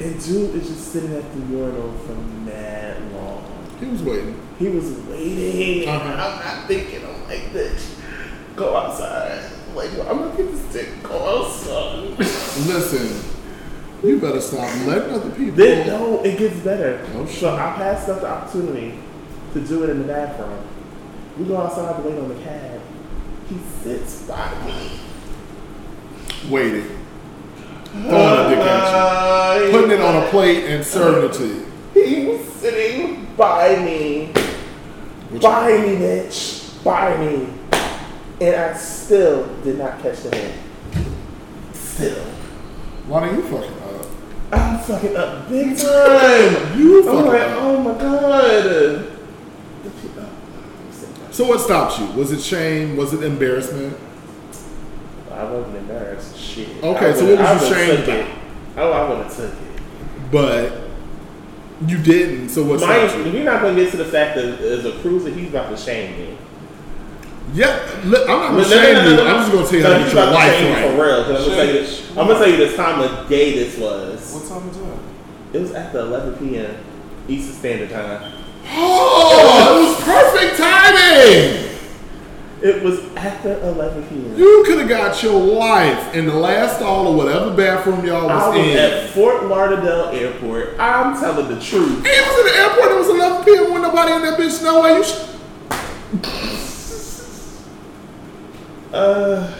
And dude is just sitting at the urinal for mad long. He was waiting. He was waiting. Uh-huh. I'm not thinking, I'm like, bitch, go outside. I'm like, well, I'm going to get this dick, go outside. Listen. You better stop letting other people. Then, no, it gets better. Oh, shit. So I passed up the opportunity to do it in the bathroom. We go outside to wait on the cab. He sits by me. Waiting. Throwing uh, a dick at you. Putting it on a plate and serving it to you. He was sitting by me. Which by one? Me, bitch. By me. And I still did not catch the hand. Still. Why are you fucking up? I'm fucking up big time. You fucking like, up. Oh my god. So what stopped you? Was it shame? Was it embarrassment? I wasn't embarrassed. Shit. Okay, so what was you ashamed about? Oh, I would have took it. But you didn't, so what's that? We're not going to get to the fact that as a cruiser, he's about to shame me. Yeah, look, I'm not going to shame no, no, no, no, you. I'm just going to tell you about your life right. For real, because I'm going to tell, tell you the time of day this was. What time was it? It was after eleven p.m. Eastern Standard Time. Oh, it was perfect timing. It was after eleven p.m. You could have got your wife in the last stall or whatever bathroom y'all was, I was in. At Fort Lauderdale Airport. I'm telling the truth. And it was in the airport. It was eleven p.m. when nobody in that bitch know where you. Sh- uh,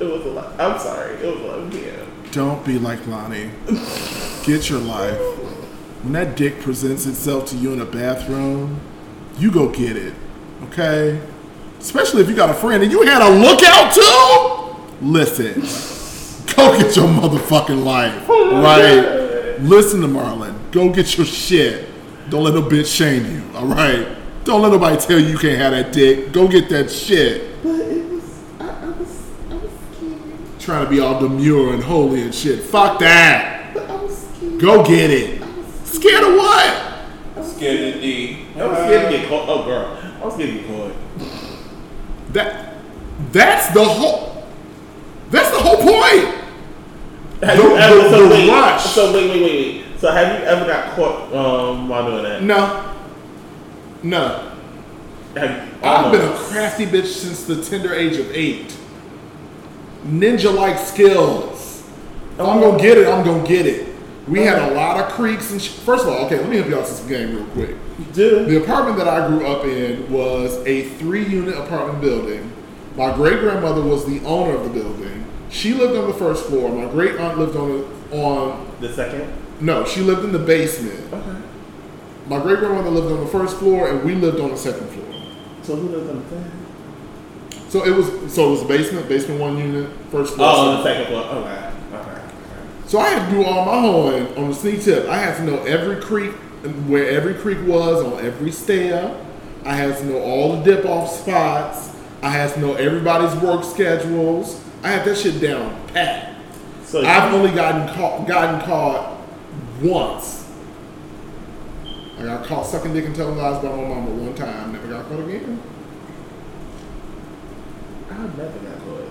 it was a lot. I'm sorry. It was eleven p.m. Don't be like Lonnie. Get your life. When that dick presents itself to you in a bathroom, you go get it. Okay. Especially if you got a friend and you had a lookout too. Listen, go get your motherfucking life, right? Listen to Marlon. Go get your shit. Don't let no bitch shame you, all right? Don't let nobody tell you you can't have that dick. Go get that shit. But it was, I, I was, I was scared. Trying to be all demure and holy and shit. Fuck that. But I was scared. Go get it. I was scared. Scared of what? I was scared of D. I was scared to get caught. Oh, girl. I was scared to get caught. That that's the whole that's the whole point. Have the, you ever the, so, the wait, rush. so wait wait wait wait. So have you ever got caught um, while doing that? No. No. Have, I've been a crafty bitch since the tender age of eight. Ninja like skills. If I'm gonna get it, I'm gonna get it. We okay. had a lot of creeks and sh- first of all, okay, let me help y'all with this game real quick. Dude. The apartment that I grew up in was a three-unit apartment building. My great-grandmother was the owner of the building. She lived on the first floor. My great-aunt lived on the, on the second? No, she lived in the basement. Okay. My great-grandmother lived on the first floor, and we lived on the second floor. So who lived on the third? So it was so it was basement, basement one unit, first floor. Oh, on the second floor. Okay. Okay. So I had to do all my homework on the sneak tip. I had to know every creek. Where every creek was on every stair. I had to know all the dip-off spots. I had to know everybody's work schedules. I had that shit down pat. So I've only gotten caught, gotten caught once. I got caught sucking dick and telling lies about my mama one time. Never got caught again. I never got caught.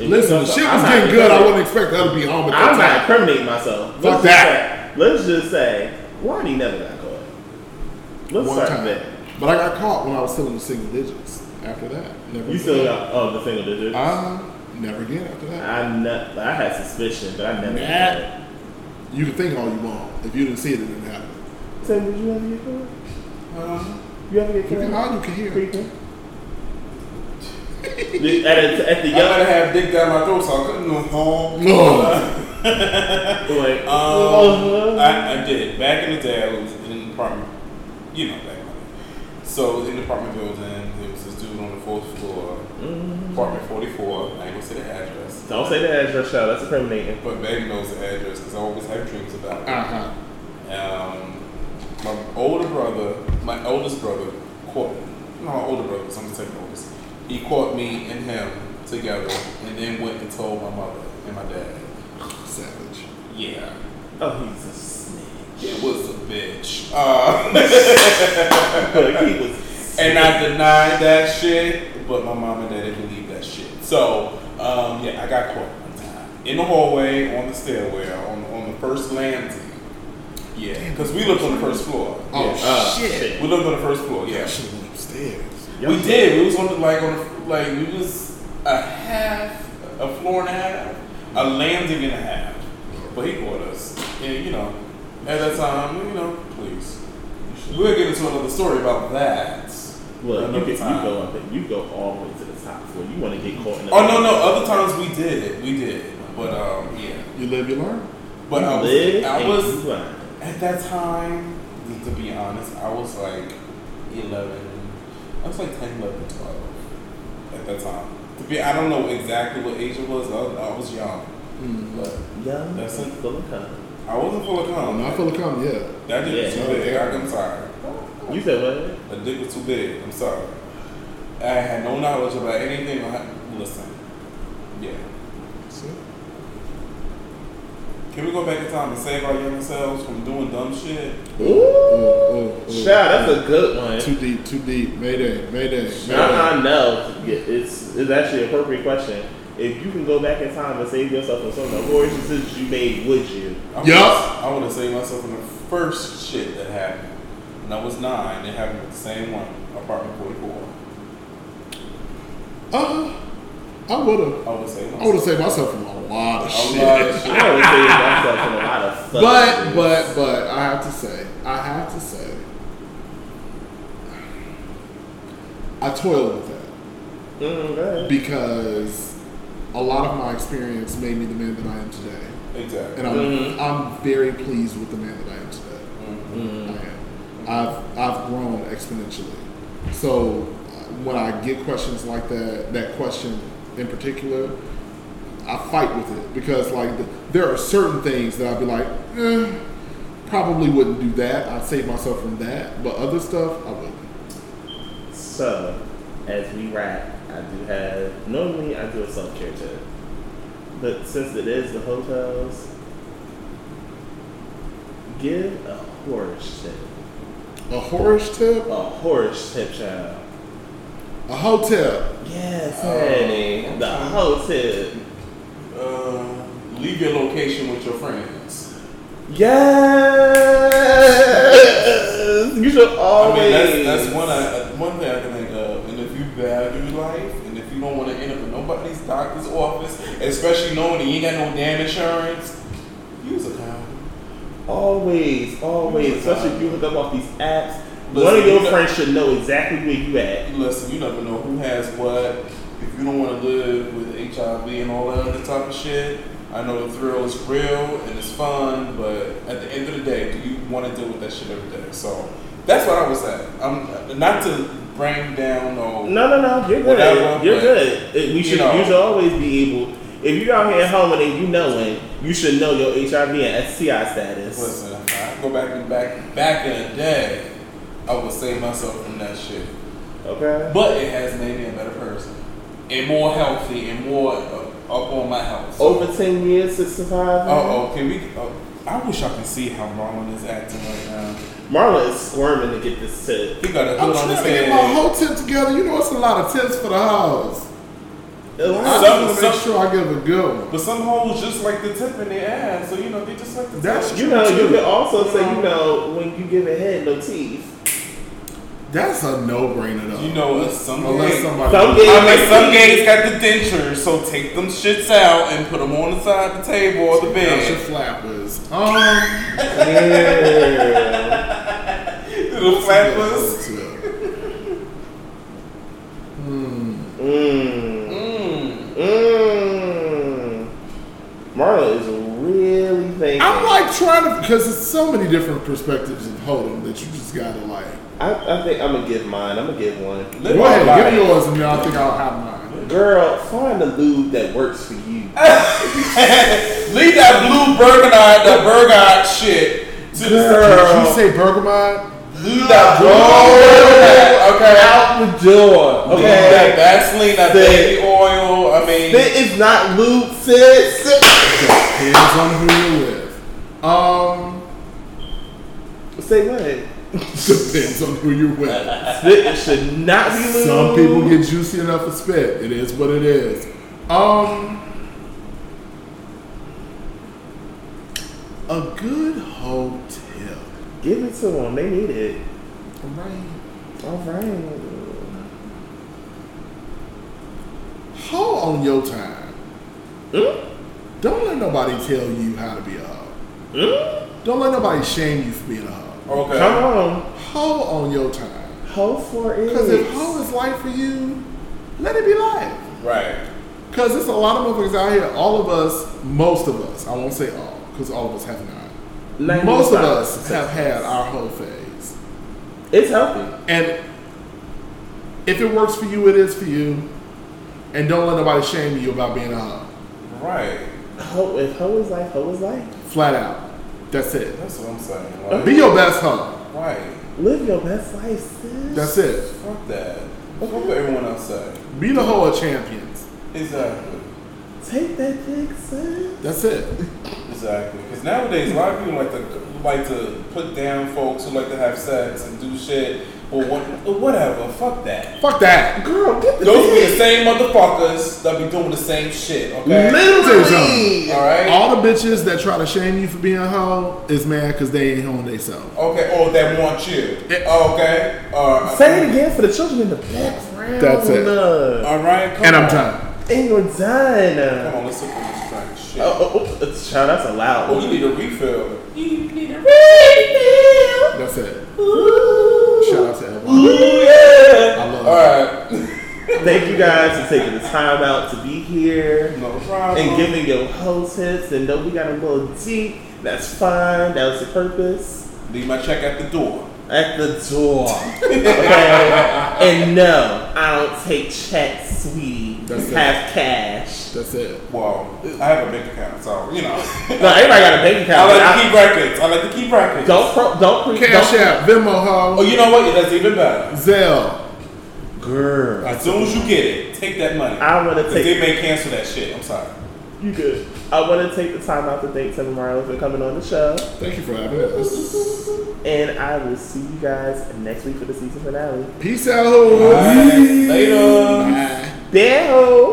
If Listen, the shit was I'm getting good. I wouldn't expect that to be home at that I'm time. I'm not incriminating myself. Fuck What's that. Let's just say, Lonnie never got caught. Let's One start time. That. But I got caught when I was still in the single digits after that. Never you still got oh, the single digits? I never again after that. I ne- I had suspicion, but I never got caught. You can think all you want. If you didn't see it, it didn't happen. So did you ever get caught? Um, you ever get caught? You can, you can hear it. At, a, at the young, I gotta have dick down my throat, so I couldn't know. Oh, no. like, um, uh-huh. I, I did. Back in the day, I was in an apartment, you know, back then. So, I was in the apartment building. There was this dude on the fourth floor, mm-hmm. apartment forty-four. I ain't gonna say the address. Don't say the address, y'all. That's incriminating. But baby knows the address because I always have dreams about it. Uh huh. Um, my older brother, my oldest brother, caught me. No, my older brother, so I'm gonna say the oldest. He caught me and him together and then went and told my mother and my dad. Savage. Yeah. Oh, he's a snitch. It was a bitch. Uh, like he was and I denied that shit, but my mom and dad didn't believe that shit. So, um, yeah, I got caught one time. In the hallway, on the stairwell, on, on the first landing. Yeah, because we lived on the first floor. Oh, yeah. uh, shit. We lived on the first floor, yeah. I should have went upstairs. Yep. We did. We was on the, like, on the, like, we was a half, a floor and a half. A landing and a half, but he caught us. And you know, at that time, you know, please, we'll get into another story about that. Look, you, you go up and you go all the way to the top floor. You want to get caught in the oh no no. Other times we did, we did, but um yeah. You live, you learn. But you I was, live I was you learn. At that time, to be honest, I was like eleven. I was like ten, eleven, twelve at that time. To be, I don't know exactly what age it was. I, I was young. Mm-hmm. But young. That's it. Full of cum. I wasn't full of cum. Not full of cum, yeah. That dick yeah. was too oh, big. Yeah. I'm sorry. You said what? The dick was too big. I'm sorry. I had no knowledge about anything. Listen, Yeah. See? Can we go back in time and save our young selves from doing dumb shit? Ooh. Ooh, ooh, ooh. Shout, that's a good one. Too deep, too deep. Mayday, mayday, mayday. Nah, no. It's, it's actually an appropriate question. If you can go back in time and save yourself from some of the worst decisions you made, would you? Yup. I would have saved myself from the first shit that happened. When I was nine, it happened with the same one, apartment forty-four. Uh-huh. I would have. I would have saved myself. I would have saved myself from a lot of a shit. Lot of shit. I would have saved myself from a lot of stuff. But, but, but, I have to say, I have to say, I toiled with that. Mm-hmm. Because a lot of my experience made me the man that I am today. Exactly. And I'm, mm-hmm. I'm very pleased with the man that I am today. Mm-hmm. I am. I've, I've grown exponentially. So, when I get questions like that, that question, in particular, I fight with it because like the, there are certain things that I'd be like, eh, probably wouldn't do that. I'd save myself from that, but other stuff I wouldn't. So, as we wrap, I do have normally I do a self care tip, but since it is the hotels, give a whorish tip. A whorish tip. A whorish tip, child. A hotel. Yes, honey. Uh, the hotel. Uh, leave your location with your friends. Yes. You should always. I mean, that's, that's one I, one thing I can think of. And if you value life, and if you don't want to end up in nobody's doctor's office, especially knowing that you ain't got no damn insurance, use a condom. Always, always. Especially if you hook up off these apps. Listen, one of your you friends know, should know exactly where you at. Listen, you never know who has what. If you don't want to live with H I V and all that other type of shit, I know the thrill is real and it's fun, but at the end of the day, do you want to deal with that shit every day? So that's what I was at. I'm not to bring down or no, no, no. You're good. Whatever, you're good. We should. You, know, you should always be able. If you're out here at home and you know it, you should know your H I V and S T I status. Listen, I go back and back back in the day. I would save myself from that shit. Okay. But it has made me a better person. And more healthy and more uh, up on my health. So, over ten years, sixty-five? Oh, oh, can we? Oh, I wish I could see how Marlon is acting right now. Marlon is squirming to get this tip. He got a hood on his head. I'm trying to get my whole tip together. You know, it's a lot of tips for the hoes. I just make sure I give a good one. But some hoes just like the tip in their ass. So, you know, they just like the tip. That's you know, too. You could also say, you know, when you give a head, no teeth. That's a no-brainer, though. You know, unless somebody... Some gays got the dentures, so take them shits out and put them on the side of the table or the bed. That's your flappers. Um, yeah. Little flappers. Mmm. Mmm. Mmm. Mmm. Marla is really thinking. I'm, like, trying to... Because there's so many different perspectives of holding that you just gotta, like... I, I think I'm gonna give mine. I'm gonna give one. Go ahead, give yours, and y'all think I'll have mine. Girl, find a lube that works for you. Leave that blue bergamot, that bergamot shit. To girl, did you say bergamot? Leave that blue bergamot. Okay, out the door. Okay, leave that Vaseline, that baby oil. I mean, it is not lube, sis. Depends on who you with. Um, say what? Depends on who you're with. Spit should not be lube. Some people get juicy enough for spit. It is what it is. Um, a good hotel. Give it to them. They need it. All right. All right. Hoe on your time. Mm? Don't let nobody tell you how to be a hoe. Mm? Don't let nobody shame you for being a hoe. Okay. Come on. Hoe on your time. Hoe for it. Because if hoe is life for you, let it be life. Right. Because there's a lot of motherfuckers out here, all of us, most of us, I won't say all, because all of us have not. Like most of us have had our hoe phase. It's healthy. And if it works for you, it is for you. And don't let nobody shame you about being a hoe. Right. Hoe, if hoe is life, hoe is life. Flat out. That's it. That's what I'm saying. Like, be your best hoe. Right. Live your best life, sis. That's it. Fuck that. Fuck what everyone else said. Be the hoe of champions. Exactly. Take that dick, son. That's it. Exactly. Because nowadays, a lot of people like to like to put down folks who like to have sex and do shit. Or what, whatever. Fuck that. Fuck that. Girl, get the Those dick. Be the same motherfuckers that be doing the same shit, okay? Literally. All right? All the bitches that try to shame you for being a hoe is mad because they ain't hoeing themselves. Okay, or that want you. Okay? Uh, Say it again for the children in the background. That's it. All right? Come and on. I'm done. And you're done. Come on, let's look at this fucking shit. Oh, oh, oh, child, that's allowed. Oh, you need a refill. You need a refill. That's it. Ooh. Shout out to everyone. Yeah. I love All you. Right. Thank you guys for taking the time out to be here. No problem. And giving your whole tips. And though we got a little deep, that's fine. That was the purpose. Leave my check at the door. At the door. Okay. And no, I don't take checks, sweetie. That's have it. Cash. That's it. Well, I have a bank account, so you know. No, everybody got a bank account. I like to keep records. I like to keep records. Don't pro, don't pre- cash don't, out, Venmo, ho. Oh, you know what? That's even better. Zelle, girl. As soon as you get it, take that money. I want to take. They may cancel that shit. I'm sorry. You good? I want to take the time out to thank Tim and Marlon for coming on the show. Thank you for having us. And I will see you guys next week for the season finale. Peace out. Right. Later. Bye. Bye.